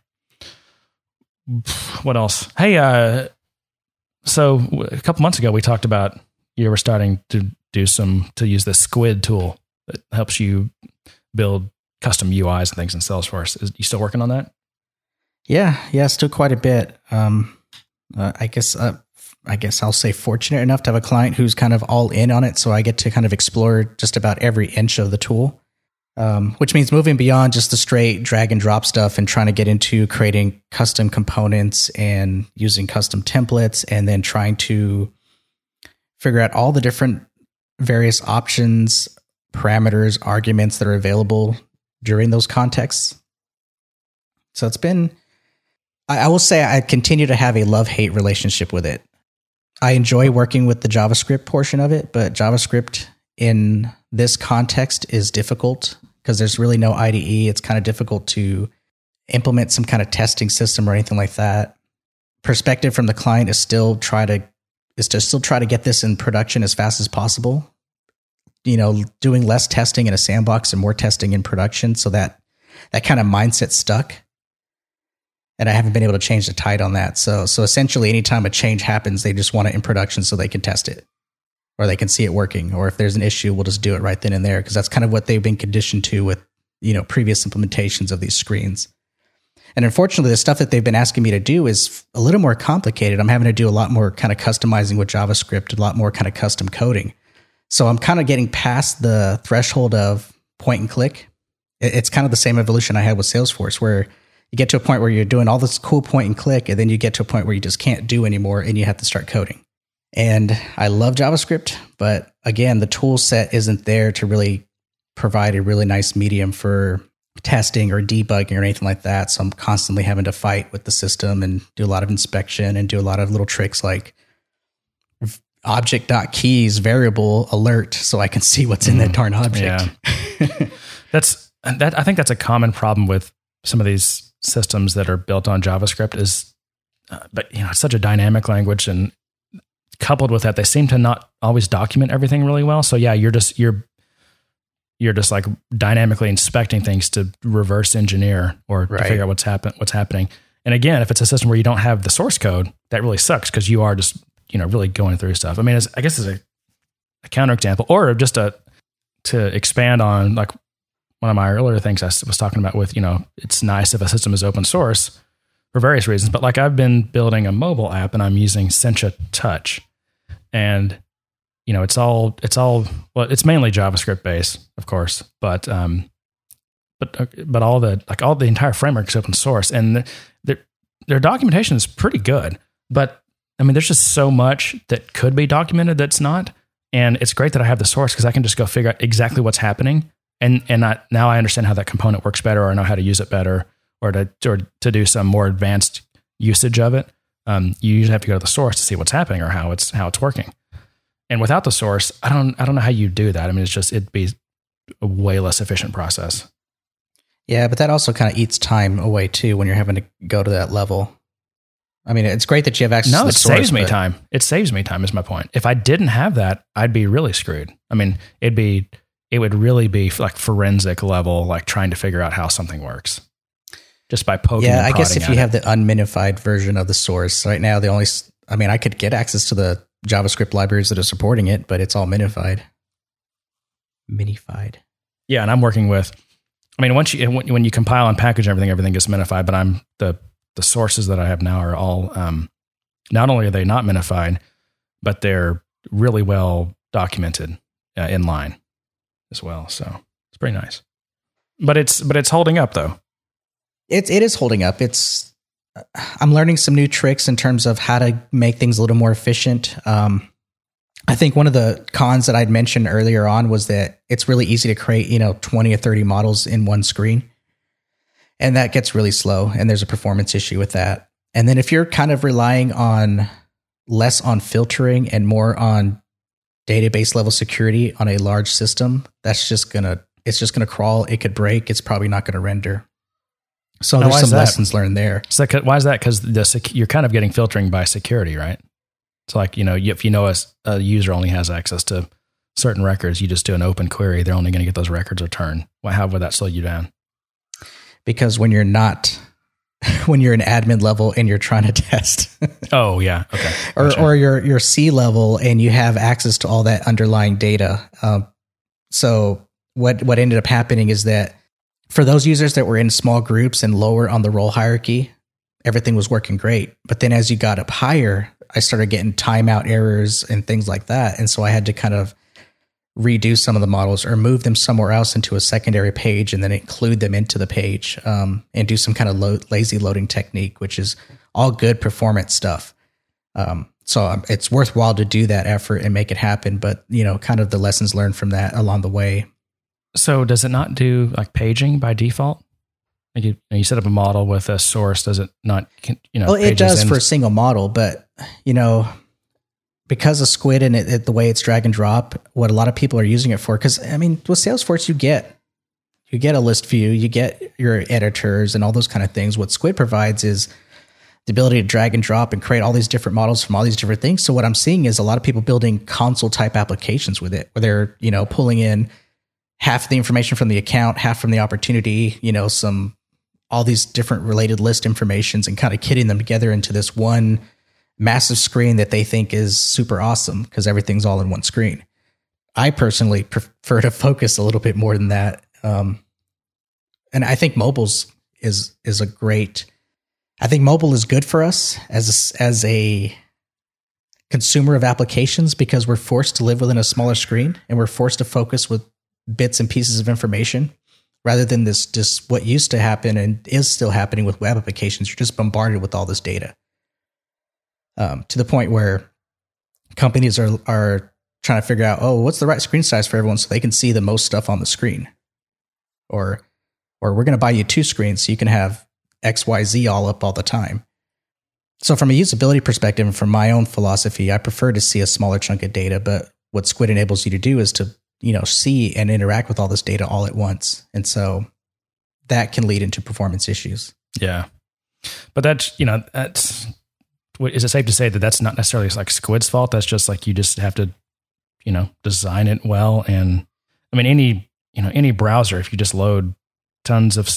what else? Hey, so a couple months ago we talked about you were starting to use the Squid tool that helps you build custom UIs and things in Salesforce. You still working on that? Yeah, still quite a bit. I guess I'll say fortunate enough to have a client who's kind of all in on it. So I get to kind of explore just about every inch of the tool, which means moving beyond just the straight drag and drop stuff and trying to get into creating custom components and using custom templates, and then trying to figure out all the different various options, parameters, arguments that are available during those contexts. So it's been, I will say I continue to have a love-hate relationship with it. I enjoy working with the JavaScript portion of it, but JavaScript in this context is difficult because there's really no IDE. It's kind of difficult to implement some kind of testing system or anything like that. Perspective from the client is to still try to get this in production as fast as possible. You know, doing less testing in a sandbox and more testing in production. So that kind of mindset stuck. And I haven't been able to change the tide on that. So essentially, anytime a change happens, they just want it in production so they can test it, or they can see it working. Or if there's an issue, we'll just do it right then and there, because that's kind of what they've been conditioned to with, you know, previous implementations of these screens. And unfortunately, the stuff that they've been asking me to do is a little more complicated. I'm having to do a lot more kind of customizing with JavaScript, a lot more kind of custom coding. So I'm kind of getting past the threshold of point and click. It's kind of the same evolution I had with Salesforce, where you get to a point where you're doing all this cool point and click, and then you get to a point where you just can't do anymore and you have to start coding. And I love JavaScript, but again, the tool set isn't there to really provide a really nice medium for testing or debugging or anything like that. So I'm constantly having to fight with the system and do a lot of inspection and do a lot of little tricks like object.keys variable alert so I can see what's in that darn object. Yeah. I think that's a common problem with some of these systems that are built on JavaScript is, but you know, it's such a dynamic language, and coupled with that, they seem to not always document everything really well. So yeah, you're just like dynamically inspecting things to reverse engineer or to figure out what's happening. And again, if it's a system where you don't have the source code, that really sucks, because you are just, you know, really going through stuff. I mean, I guess it's a counterexample, or just to expand on like one of my earlier things I was talking about with, you know, it's nice if a system is open source for various reasons, but like I've been building a mobile app and I'm using Sencha Touch, and, you know, it's mainly JavaScript based, of course, but all the entire framework is open source, and their documentation is pretty good, but I mean, there's just so much that could be documented that's not. And it's great that I have the source, because I can just go figure out exactly what's happening And now I understand how that component works better, or I know how to use it better, or to do some more advanced usage of it. You usually have to go to the source to see what's happening or how it's working. And without the source, I don't know how you do that. I mean, it'd be a way less efficient process. Yeah, but that also kind of eats time away too when you're having to go to that level. I mean, it's great that you have access to the source. No, it saves me time. It saves me time is my point. If I didn't have that, I'd be really screwed. I mean, it would really be like forensic level, like trying to figure out how something works. Just by poking and prodding. Yeah, I guess if you have the unminified version of the source, right now I could get access to the JavaScript libraries that are supporting it, but it's all minified. Minified. Yeah, and I'm working with... I mean, when you compile and package everything gets minified, but the sources that I have now are all, not only are they not minified, but they're really well documented in line as well. So it's pretty nice, but it's holding up though. It is holding up. I'm learning some new tricks in terms of how to make things a little more efficient. I think one of the cons that I'd mentioned earlier on was that it's really easy to create, 20 or 30 models in one screen. And that gets really slow, and there's a performance issue with that. And then if you're kind of relying on less on filtering and more on database level security on a large system, it's just gonna crawl. It could break. It's probably not gonna render. So there's some lessons learned there. So why is that? Because you're kind of getting filtering by security, right? It's like, if a user only has access to certain records, you just do an open query. They're only going to get those records returned. How would that slow you down? Because when you're an admin level and you're trying to test. Oh yeah. Okay. Gotcha. Or you're C level and you have access to all that underlying data. So what ended up happening is that for those users that were in small groups and lower on the role hierarchy, everything was working great. But then as you got up higher, I started getting timeout errors and things like that. And so I had to kind of redo some of the models or move them somewhere else into a secondary page and then include them into the page and do some kind of lazy loading technique, which is all good performance stuff. So it's worthwhile to do that effort and make it happen. But, kind of the lessons learned from that along the way. So does it not do like paging by default? Like you set up a model with a source, does it not, Well, it does for a single model, but, because of Squid and the way it's drag and drop, what a lot of people are using it for, because, I mean, with Salesforce, you get a list view, you get your editors and all those kind of things. What Squid provides is the ability to drag and drop and create all these different models from all these different things. So what I'm seeing is a lot of people building console-type applications with it, where they're, pulling in half the information from the account, half from the opportunity, all these different related list informations and kind of kidding them together into this one massive screen that they think is super awesome because everything's all in one screen. I personally prefer to focus a little bit more than that. And I think mobile's is a great, I think mobile is good for us as a consumer of applications because we're forced to live within a smaller screen and we're forced to focus with bits and pieces of information. Rather than this, just what used to happen and is still happening with web applications, you're just bombarded with all this data to the point where companies are trying to figure out, what's the right screen size for everyone so they can see the most stuff on the screen, or we're going to buy you two screens so you can have XYZ all up all the time. So from a usability perspective and from my own philosophy, I prefer to see a smaller chunk of data. But what Squid enables you to do is to see and interact with all this data all at once. And so that can lead into performance issues. Yeah. But is it safe to say that that's not necessarily like Squid's fault? That's just like, you just have to, design it well. And I mean, any browser, if you just load tons of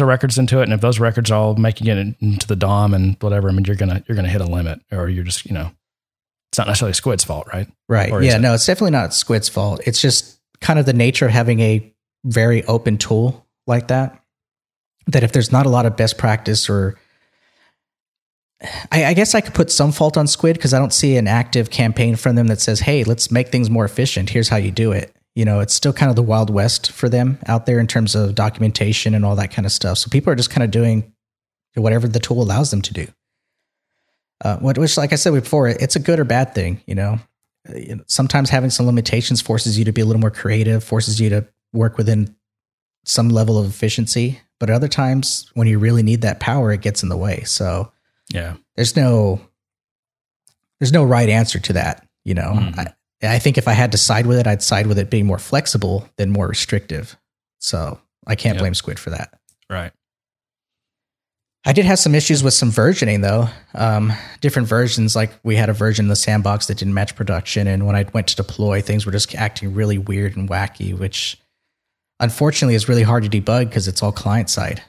records into it, and if those records are all making it into the DOM and whatever, I mean, you're going to hit a limit, or you're just, it's not necessarily Squid's fault, right? Right. Yeah, no, it's definitely not Squid's fault. It's just kind of the nature of having a very open tool like that, that if there's not a lot of best practice or... I guess I could put some fault on Squid because I don't see an active campaign from them that says, hey, let's make things more efficient. Here's how you do it. It's still kind of the Wild West for them out there in terms of documentation and all that kind of stuff. So people are just kind of doing whatever the tool allows them to do. Which, like I said before, it's a good or bad thing. Sometimes having some limitations forces you to be a little more creative, forces you to work within some level of efficiency, but at other times when you really need that power, it gets in the way. So yeah, there's no right answer to that. You know, I think if I had to side with it, I'd side with it being more flexible than more restrictive. So I can't blame Squid for that. Right. I did have some issues with some versioning though. Different versions, like we had a version in the sandbox that didn't match production. And when I went to deploy, things were just acting really weird and wacky, which unfortunately is really hard to debug because it's all client side.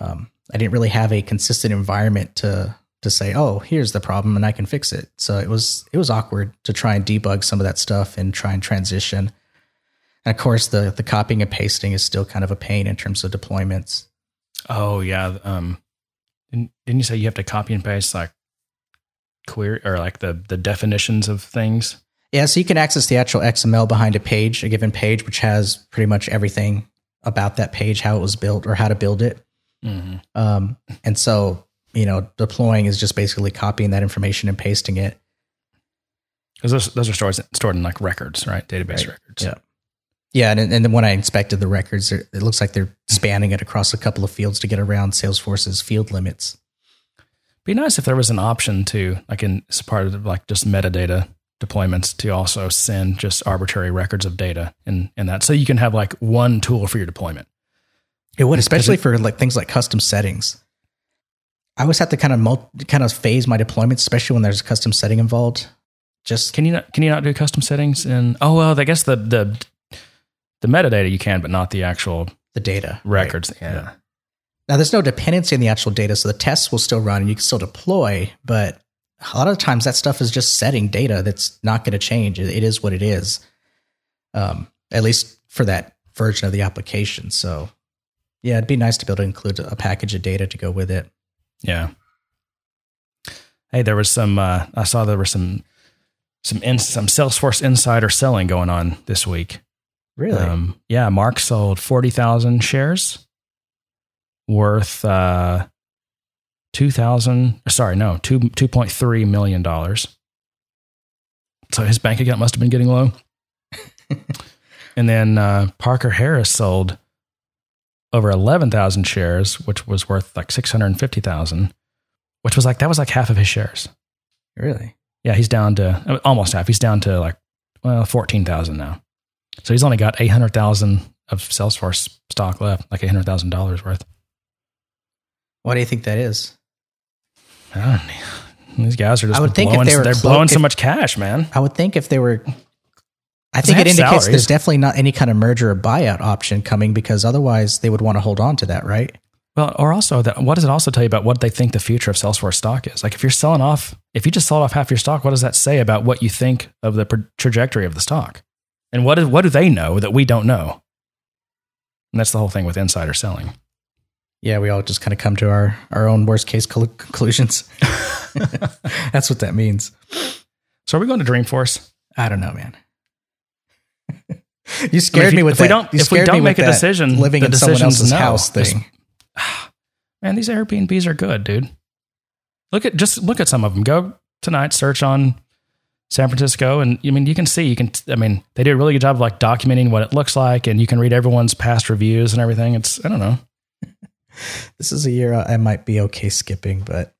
I didn't really have a consistent environment to say, oh, here's the problem and I can fix it. So it was awkward to try and debug some of that stuff and try and transition. And of course the copying and pasting is still kind of a pain in terms of deployments. Oh yeah. Didn't you say you have to copy and paste like query or like the definitions of things? Yeah. So you can access the actual XML behind a given page, which has pretty much everything about that page, how it was built or how to build it. Mm-hmm. And so, you know, deploying is just basically copying that information and pasting it. Because those are stored in like records, right? Database records. Yeah. Yeah. And then when I inspected the records, it looks like they're spanning it across a couple of fields to get around Salesforce's field limits. Be nice if there was an option to, like in part of like just metadata deployments, to also send just arbitrary records of data and that. So you can have like one tool for your deployment. It would, especially for like things like custom settings. I always have to kind of phase my deployments, especially when there's a custom setting involved. Just can you not do custom settings? And oh well, I guess the metadata you can, but not the actual data records. Right. Yeah. Now there's no dependency in the actual data, so the tests will still run and you can still deploy. But a lot of times that stuff is just setting data that's not going to change. It is what it is, at least for that version of the application. So yeah, it'd be nice to be able to include a package of data to go with it. Yeah. Hey, there was some Salesforce insider selling going on this week. Really? Yeah. Mark sold 40,000 shares worth, $2.3 million. So his bank account must've been getting low. And then, Parker Harris sold over 11,000 shares, which was worth like 650,000, which was like, that was like half of his shares. Really? Yeah. He's down to almost half. He's down to 14,000 now. So he's only got 800,000 of Salesforce stock left, like $800,000 worth. Why do you think that is? I don't know. These guys are just blowing so much cash, man. I would think if they were, I think it indicates there's definitely not any kind of merger or buyout option coming, because otherwise they would want to hold on to that, right? Well, or also what does it also tell you about what they think the future of Salesforce stock is? Like if you just sold off half your stock, what does that say about what you think of the trajectory of the stock? And what do they know that we don't know? And that's the whole thing with insider selling. Yeah, we all just kind of come to our own worst case conclusions. That's what that means. So are we going to Dreamforce? I don't know, man. You scared me with that. If we don't make a decision, living in someone else's house thing. Man, these Airbnbs are good, dude. Look at some of them. Go tonight, search on San Francisco. And I mean, they did a really good job of like documenting what it looks like, and you can read everyone's past reviews and everything. I don't know. This is a year I might be okay skipping, but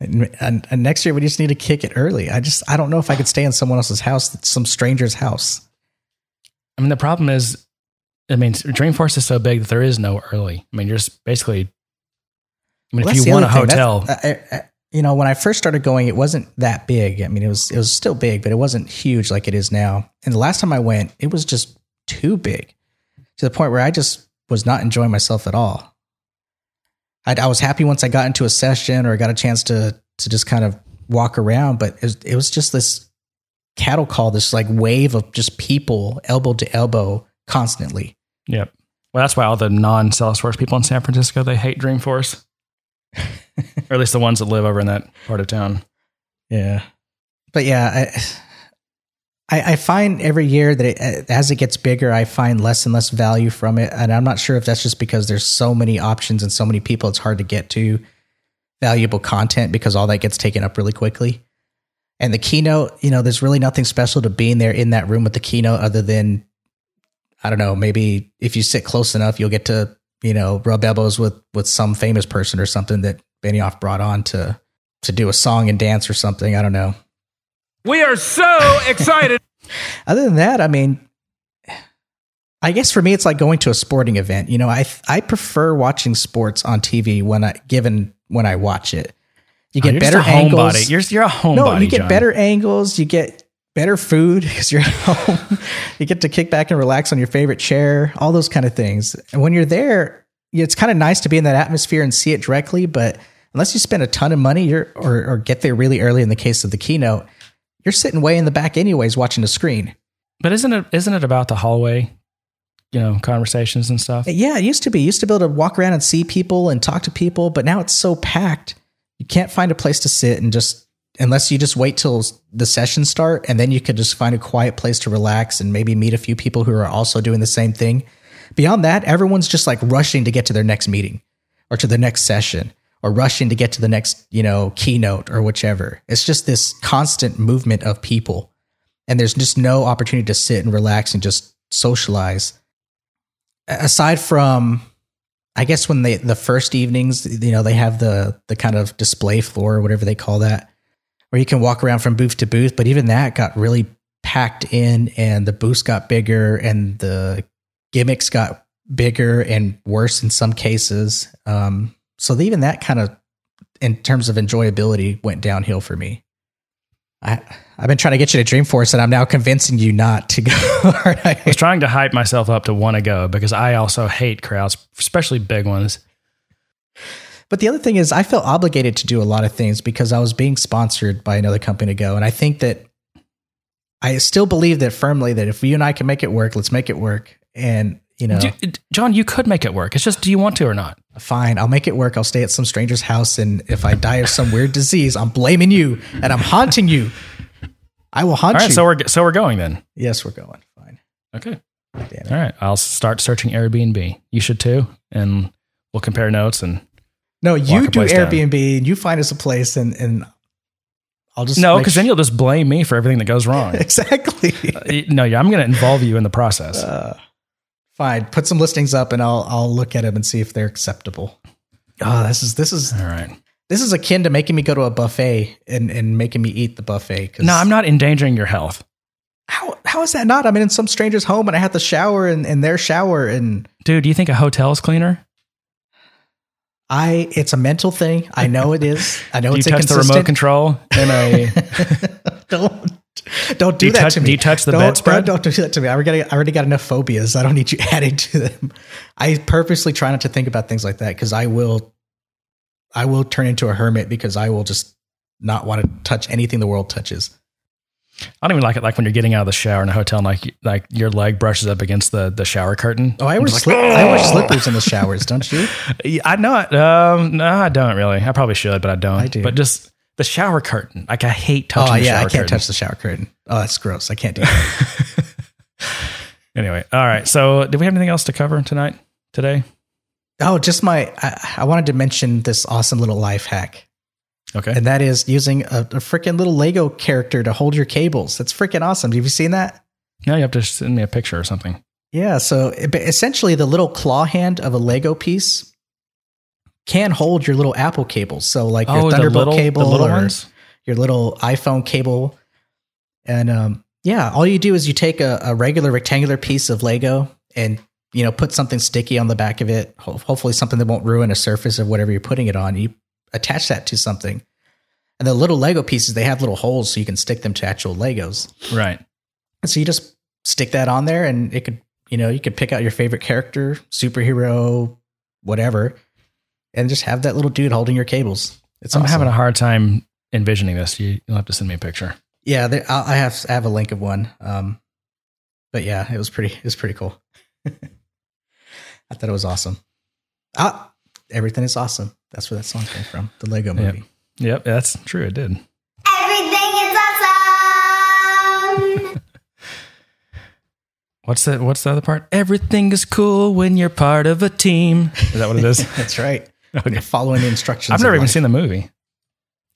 and next year we just need to kick it early. I don't know if I could stay in someone else's house, some stranger's house. I mean, the problem is, Dreamforce is so big that there is no early. You're just basically, if you want a hotel, when I first started going, it wasn't that big. It was still big, but it wasn't huge like it is now. And the last time I went, it was just too big to the point where I just was not enjoying myself at all. I was happy once I got into a session or I got a chance to just kind of walk around, but it was just this cattle call, this like wave of just people elbow to elbow constantly. Yep. Well, that's why all the non-Salesforce people in San Francisco, they hate Dreamforce. Or at least the ones that live over in that part of town. Yeah. But yeah, I find every year that as it gets bigger, I find less and less value from it. And I'm not sure if that's just because there's so many options and so many people, it's hard to get to valuable content because all that gets taken up really quickly. And the keynote, there's really nothing special to being there in that room with the keynote other than I don't know, maybe if you sit close enough, you'll get to, you know, rub elbows with some famous person or something that Benioff brought on to do a song and dance or something. I don't know. We are so excited. Other than that, I mean, I guess for me, it's like going to a sporting event. You know, I prefer watching sports on TV when I watch it. You get better angles. Homebody. You're a homebody. No, you get better angles. You get better food because you're at home. You get to kick back and relax on your favorite chair. All those kind of things. And when you're there, it's kind of nice to be in that atmosphere and see it directly. But unless you spend a ton of money, or get there really early in the case of the keynote, you're sitting way in the back anyways, watching the screen. But isn't it about the hallway, you know, conversations and stuff? Yeah, it used to be. You used to be able to walk around and see people and talk to people, but now it's so packed. You can't find a place to sit, and unless you just wait till the sessions start, and then you could just find a quiet place to relax and maybe meet a few people who are also doing the same thing. Beyond that, everyone's just like rushing to get to their next meeting or to the next session or rushing to get to the next, you know, keynote or whichever. It's just this constant movement of people, and there's just no opportunity to sit and relax and just socialize. Aside from, I guess when the first evenings, you know, they have the kind of display floor or whatever they call that, where you can walk around from booth to booth. But even that got really packed in, and the booths got bigger and the gimmicks got bigger and worse in some cases. So even that kind of, in terms of enjoyability, went downhill for me. I've been trying to get you to Dreamforce, and I'm now convincing you not to go. I was trying to hype myself up to want to go because I also hate crowds, especially big ones. But the other thing is I felt obligated to do a lot of things because I was being sponsored by another company to go. And I think that I still believe that firmly that if you and I can make it work, let's make it work. And, you know, John, you could make it work. It's just, do you want to or not? Fine, I'll make it work. I'll stay at some stranger's house, and if I die of some weird disease, I'm blaming you, and I'm haunting you. I will haunt you. All right, you. So we're going then. Yes, we're going. Fine. Okay. Damn it. All right, I'll start searching Airbnb. You should too, and we'll compare notes. And no, you do Airbnb, down. And you find us a place, and I'll just no, because then you'll just blame me for everything that goes wrong. Exactly. No, I'm going to involve you in the process. Fine. Put some listings up, and I'll look at them and see if they're acceptable. Oh, this is all right. This is akin to making me go to a buffet and making me eat the buffet. No, I'm not endangering your health. How is that not? I'm in some stranger's home, and I have to shower in their shower. And dude, do you think a hotel is cleaner? It's a mental thing. I know it is. I know do it's you touch the remote control in a Don't do that to me. Do you touch the bedspread? Don't do that to me. I already got enough phobias. I don't need you adding to them. I purposely try not to think about things like that because I will turn into a hermit because I will just not want to touch anything the world touches. I don't even like it. Like when you're getting out of the shower in a hotel and like your leg brushes up against the shower curtain. Oh, I wear slippers in the showers. Don't you? I not. No, I don't really. I probably should, but I don't. I do. But just. The shower curtain. Like I hate touching the shower curtain. Oh yeah, I can't touch the shower curtain. Oh, that's gross. I can't do that. Anyway. All right. So did we have anything else to cover today? Oh, just I wanted to mention this awesome little life hack. Okay. And that is using a freaking little Lego character to hold your cables. That's freaking awesome. Have you seen that? No, you have to send me a picture or something. Yeah. So essentially the little claw hand of a Lego piece can hold your little Apple cables. So like your Thunderbolt cable or your little iPhone cable. And all you do is you take a regular rectangular piece of Lego and, you know, put something sticky on the back of it. Hopefully something that won't ruin a surface of whatever you're putting it on. You attach that to something. And the little Lego pieces, they have little holes so you can stick them to actual Legos. Right. And so you just stick that on there and it could, you know, you could pick out your favorite character, superhero, whatever. And just have that little dude holding your cables. I'm having a hard time envisioning this. You'll have to send me a picture. Yeah, I have a link of one. But yeah, it was pretty cool. I thought it was awesome. Everything is awesome. That's where that song came from. The Lego Movie. Yep, that's true. It did. Everything is awesome. What's the other part? Everything is cool when you're part of a team. Is that what it is? That's right. Okay. You're following the instructions. I've never even seen the movie.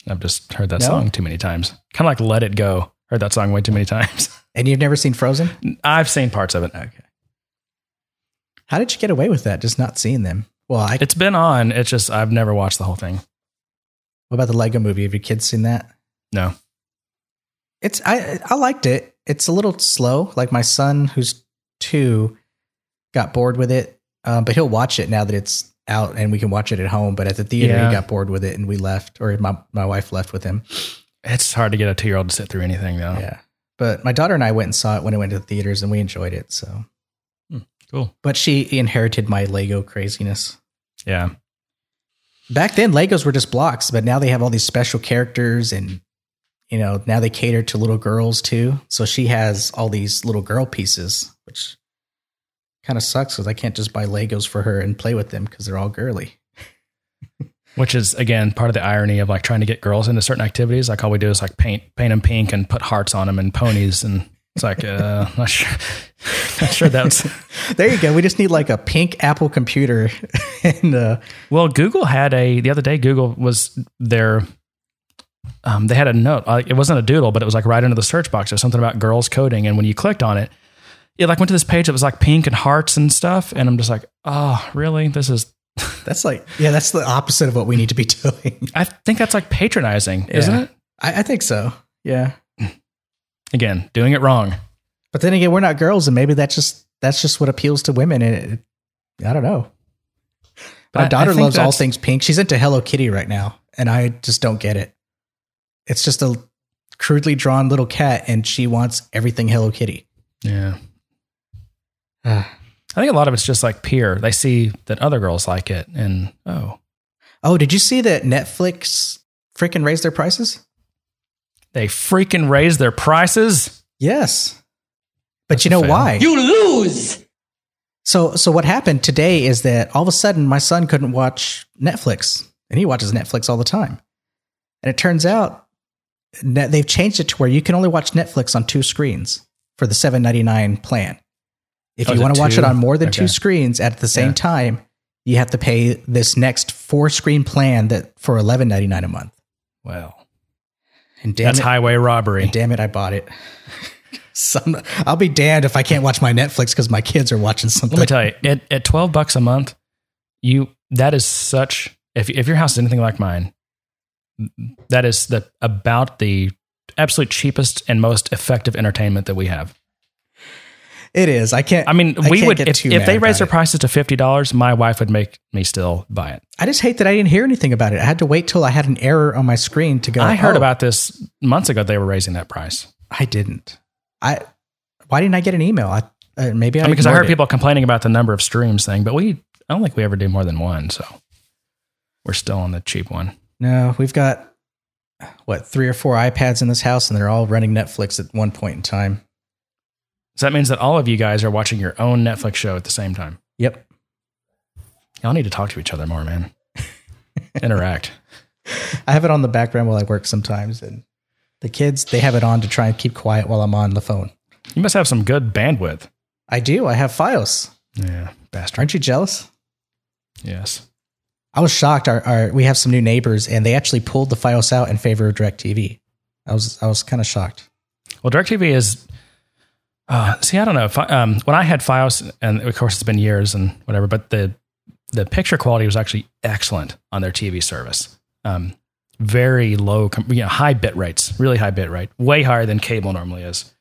I've just heard that song too many times. Kind of like Let It Go. Heard that song way too many times. And you've never seen Frozen? I've seen parts of it. Okay. How did you get away with that? Just not seeing them. Well, it's been on. It's just, I've never watched the whole thing. What about the Lego movie? Have your kids seen that? No. I liked it. It's a little slow. Like my son, who's 2, got bored with it. But he'll watch it now that it's out and we can watch it at home. But at the theater, he got bored with it and we left, or my wife left with him. It's hard to get a 2-year-old to sit through anything though. Yeah. But my daughter and I went and saw it when it went to the theaters and we enjoyed it. So cool. But she inherited my Lego craziness. Yeah. Back then, Legos were just blocks, but now they have all these special characters and, you know, now they cater to little girls too. So she has all these little girl pieces, which kind of sucks because I can't just buy Legos for her and play with them because they're all girly. Which is, again, part of the irony of like trying to get girls into certain activities. Like all we do is like paint them pink and put hearts on them and ponies. And it's like, not sure that's... There you go. We just need like a pink Apple computer. And well, Google had the other day, Google was their... they had a note. It wasn't a doodle, but it was like right under the search box or something about girls coding. And when you clicked on it, it like went to this page that was like pink and hearts and stuff. And I'm just like, oh, really? This is... That's like, yeah, that's the opposite of what we need to be doing. I think that's like patronizing, isn't it? I think so. Yeah. Again, doing it wrong. But then again, we're not girls, and maybe that's just what appeals to women. And I don't know. But my daughter loves all things pink. She's into Hello Kitty right now, and I just don't get it. It's just a crudely drawn little cat, and she wants everything Hello Kitty. Yeah. I think a lot of it's just like peer. They see that other girls like it, and oh, did you see that Netflix freaking raised their prices? They freaking raised their prices? Yes, but you know why? You lose. So what happened today is that all of a sudden my son couldn't watch Netflix, and he watches Netflix all the time. And it turns out they've changed it to where you can only watch Netflix on 2 screens for the $7.99 plan. If you want to watch it on more than 2 screens at the same time, you have to pay this next 4 screen plan that for $11.99 a month. Wow. And that's highway robbery. And damn it, I bought it. I'll be damned if I can't watch my Netflix because my kids are watching something. Let me tell you, at $12 a month, that is such, if your house is anything like mine, that is about the absolute cheapest and most effective entertainment that we have. It is. If they raised their prices to $50, my wife would make me still buy it. I just hate that I didn't hear anything about it. I had to wait till I had an error on my screen to go. I heard about this months ago. They were raising that price. I didn't. Why didn't I get an email? Because I heard people complaining about the number of streams thing, but I don't think we ever do more than one. So we're still on the cheap one. No, we've got 3 or 4 iPads in this house and they're all running Netflix at one point in time. So that means that all of you guys are watching your own Netflix show at the same time. Yep. Y'all need to talk to each other more, man. Interact. I have it on the background while I work sometimes. And the kids, they have it on to try and keep quiet while I'm on the phone. You must have some good bandwidth. I do. I have FiOS. Yeah, bastard. Aren't you jealous? Yes. I was shocked. We have some new neighbors, and they actually pulled the FiOS out in favor of DirecTV. I was kind of shocked. Well, DirecTV is... I don't know. When I had FiOS, and of course it's been years and whatever, but the picture quality was actually excellent on their TV service. Very low, high bit rates, really high bit rate, way higher than cable normally is.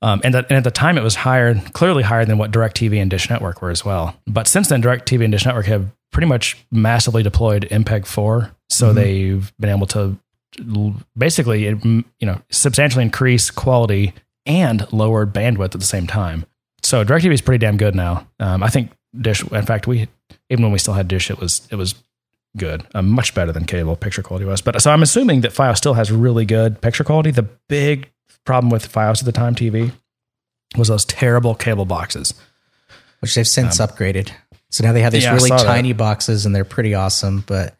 And at the time it was clearly higher than what DirecTV and Dish Network were as well. But since then, DirecTV and Dish Network have pretty much massively deployed MPEG-4. So they've been able to basically, substantially increase quality and lower bandwidth at the same time. So DirecTV is pretty damn good now. I think Dish, in fact, even when we still had Dish, it was good. Much better than cable picture quality was. But so I'm assuming that FiOS still has really good picture quality. The big problem with FiOS at the time TV was those terrible cable boxes. Which they've since upgraded. So now they have these really tiny boxes and they're pretty awesome. But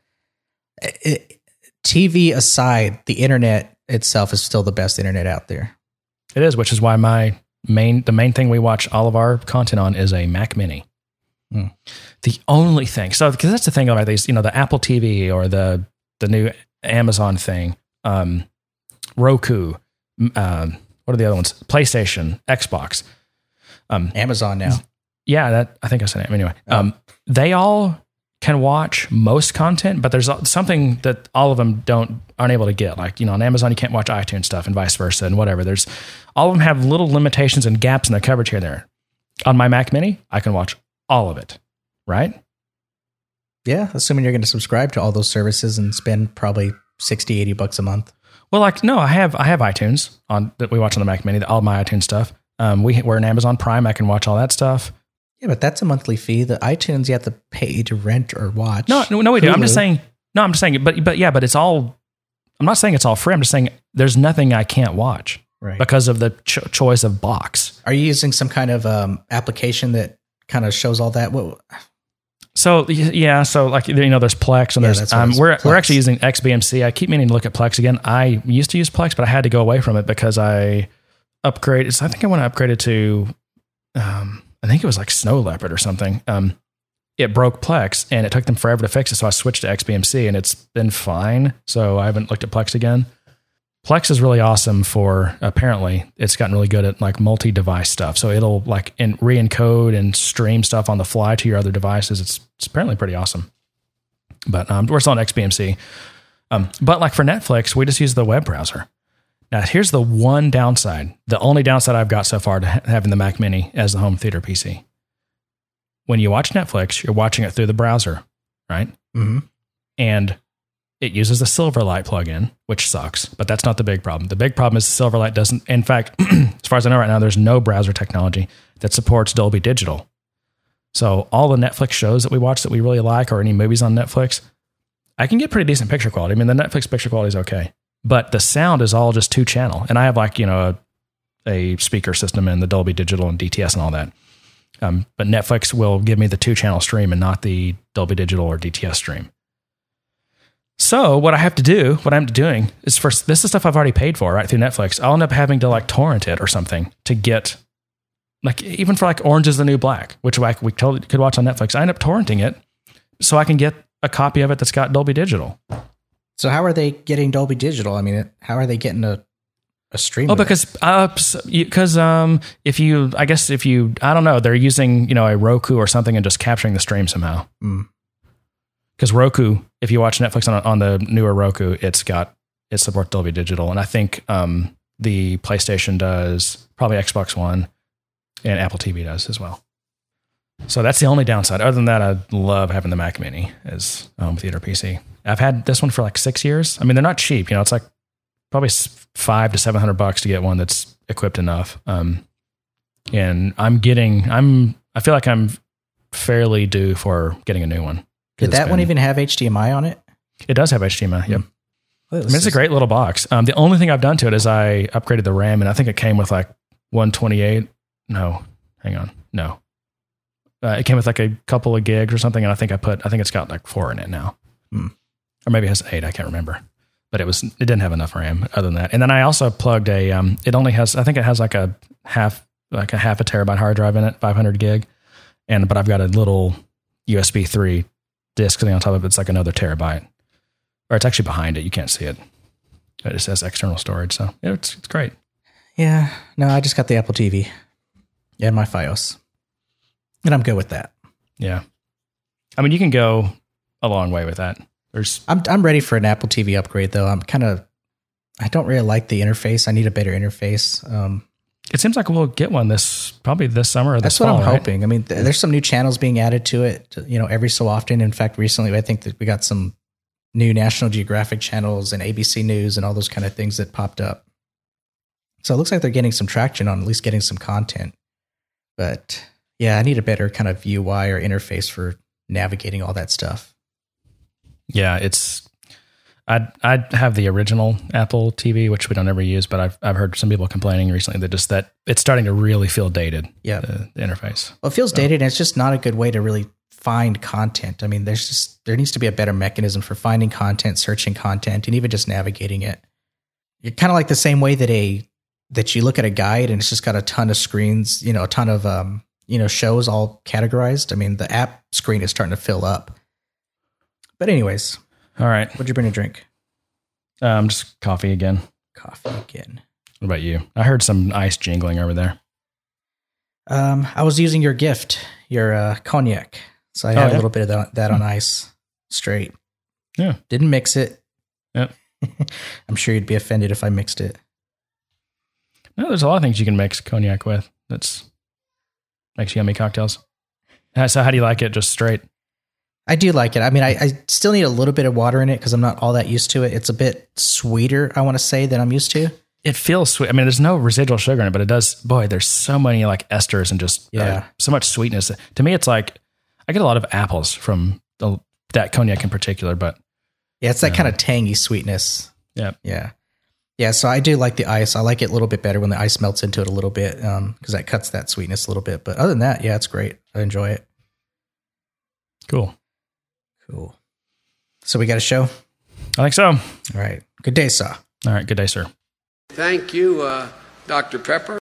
TV aside, the internet itself is still the best internet out there. It is, which is why the main thing we watch all of our content on is a Mac Mini. Mm. The only thing. So, because that's the thing about these, the Apple TV or the new Amazon thing, Roku, what are the other ones? PlayStation, Xbox. Amazon now. Yeah, that I think I said it. Anyway, they all can watch most content, but there's something that all of them aren't able to get. Like, you know, on Amazon, you can't watch iTunes stuff and vice versa and whatever. There's all of them have little limitations and gaps in their coverage here and there. On my Mac Mini, I can watch all of it, right? Yeah, assuming you're going to subscribe to all those services and spend probably $60-$80 a month. Well, like, no, I have iTunes that we watch on the Mac Mini, all my iTunes stuff. We're in Amazon Prime. I can watch all that stuff. Yeah, but that's a monthly fee. The iTunes, you have to pay to rent or watch. No, we do. I'm just saying. But it's all. I'm not saying it's all free. I'm just saying there's nothing I can't watch because of the choice of box. Are you using some kind of application that kind of shows all that? What? So yeah, so like, you know, there's Plex, and there's we're actually using XBMC. I keep meaning to look at Plex again. I used to use Plex, but I had to go away from it because I upgraded. So I think I want to upgrade it to, I think it was like Snow Leopard or something. It broke Plex, and it took them forever to fix it. So I switched to XBMC, and it's been fine. So I haven't looked at Plex again. Plex is really awesome for, apparently it's gotten really good at like multi-device stuff. So it'll like re-encode and stream stuff on the fly to your other devices. It's apparently pretty awesome, but we're still on XBMC. But like for Netflix, we just use the web browser. Now here's the one downside. The only downside I've got so far to having the Mac Mini as the home theater PC. When you watch Netflix, you're watching it through the browser, right? Mm-hmm. And it uses the Silverlight plugin, which sucks, but that's not the big problem. The big problem is Silverlight doesn't, in fact, as far as I know right now, there's no browser technology that supports Dolby Digital. So all the Netflix shows that we watch that we really like, or any movies on Netflix, I can get pretty decent picture quality. I mean, the Netflix picture quality is okay, but the sound is all just 2-channel. And I have like, you know, a speaker system and the Dolby Digital and DTS and all that. But Netflix will give me the 2-channel stream and not the Dolby Digital or DTS stream. So what I'm doing is, first, this is stuff I've already paid for, right, through Netflix. I'll end up having to like torrent it or something to get, like, even for like Orange is the New Black, which we totally could watch on Netflix. I end up torrenting it so I can get a copy of it that's got Dolby Digital. So how are they getting Dolby Digital? I mean, how are they getting a stream? Oh, because I don't know, they're using, you know, a Roku or something and just capturing the stream somehow. Mm. Because Roku, if you watch Netflix on the newer Roku, it supports Dolby Digital. And I think the PlayStation does, probably Xbox One, and Apple TV does as well. So that's the only downside. Other than that, I love having the Mac Mini as home theater PC. I've had this one for like 6 years. I mean, they're not cheap. You know, it's like probably $500 to $700 to get one that's equipped enough. And I feel like I'm fairly due for getting a new one. Did that one even have HDMI on it? It does have HDMI, yeah. Well, it's a great little box. The only thing I've done to it is I upgraded the RAM, and I think it came with like 128. No, hang on. No. It came with like a couple of gigs or something, and I think it's got like 4 in it now. Hmm. Or maybe it has 8, I can't remember. But it didn't have enough RAM other than that. And then I also plugged it has like a half a terabyte hard drive in it, 500 gig. But I've got a little USB 3 disk thing on top of it's like another terabyte, or it's actually behind it. You can't see it. It just says external storage. So it's great. Yeah. No, I just got the Apple TV and my FiOS, and I'm good with that. Yeah. I mean, you can go a long way with that. I'm ready for an Apple TV upgrade though. I don't really like the interface. I need a better interface. It seems like we'll get one probably this summer or this fall. That's what I'm hoping. Right? I mean, there's some new channels being added to it, you know, every so often. In fact, recently, I think that we got some new National Geographic channels and ABC News and all those kind of things that popped up. So it looks like they're getting some traction on at least getting some content. But yeah, I need a better kind of UI or interface for navigating all that stuff. Yeah, I have the original Apple TV, which we don't ever use, but I've heard some people complaining recently that it's starting to really feel dated. Yeah, the interface. Well, it feels dated, and it's just not a good way to really find content. I mean, there needs to be a better mechanism for finding content, searching content, and even just navigating it. You're kind of like the same way that that you look at a guide and it's just got a ton of screens, you know, a ton of you know, shows all categorized. I mean, the app screen is starting to fill up. But anyways. All right. What'd you bring to drink? Just coffee again. What about you? I heard some ice jingling over there. I was using your gift, your cognac. So I had a little bit of that on ice straight. Yeah. Didn't mix it. Yeah. I'm sure you'd be offended if I mixed it. No, there's a lot of things you can mix cognac with. That's makes yummy cocktails. So how do you like it? Just straight? I do like it. I mean, I still need a little bit of water in it because I'm not all that used to it. It's a bit sweeter, I want to say, than I'm used to. It feels sweet. I mean, there's no residual sugar in it, but it does. Boy, there's so many like esters and just so much sweetness. To me, it's like I get a lot of apples from that cognac in particular, but yeah, it's that kind of tangy sweetness. Yeah. Yeah. Yeah. So I do like the ice. I like it a little bit better when the ice melts into it a little bit because that cuts that sweetness a little bit. But other than that, yeah, it's great. I enjoy it. Cool. So we got a show? I think so. All right. Good day, sir. Thank you, Dr. Pepper.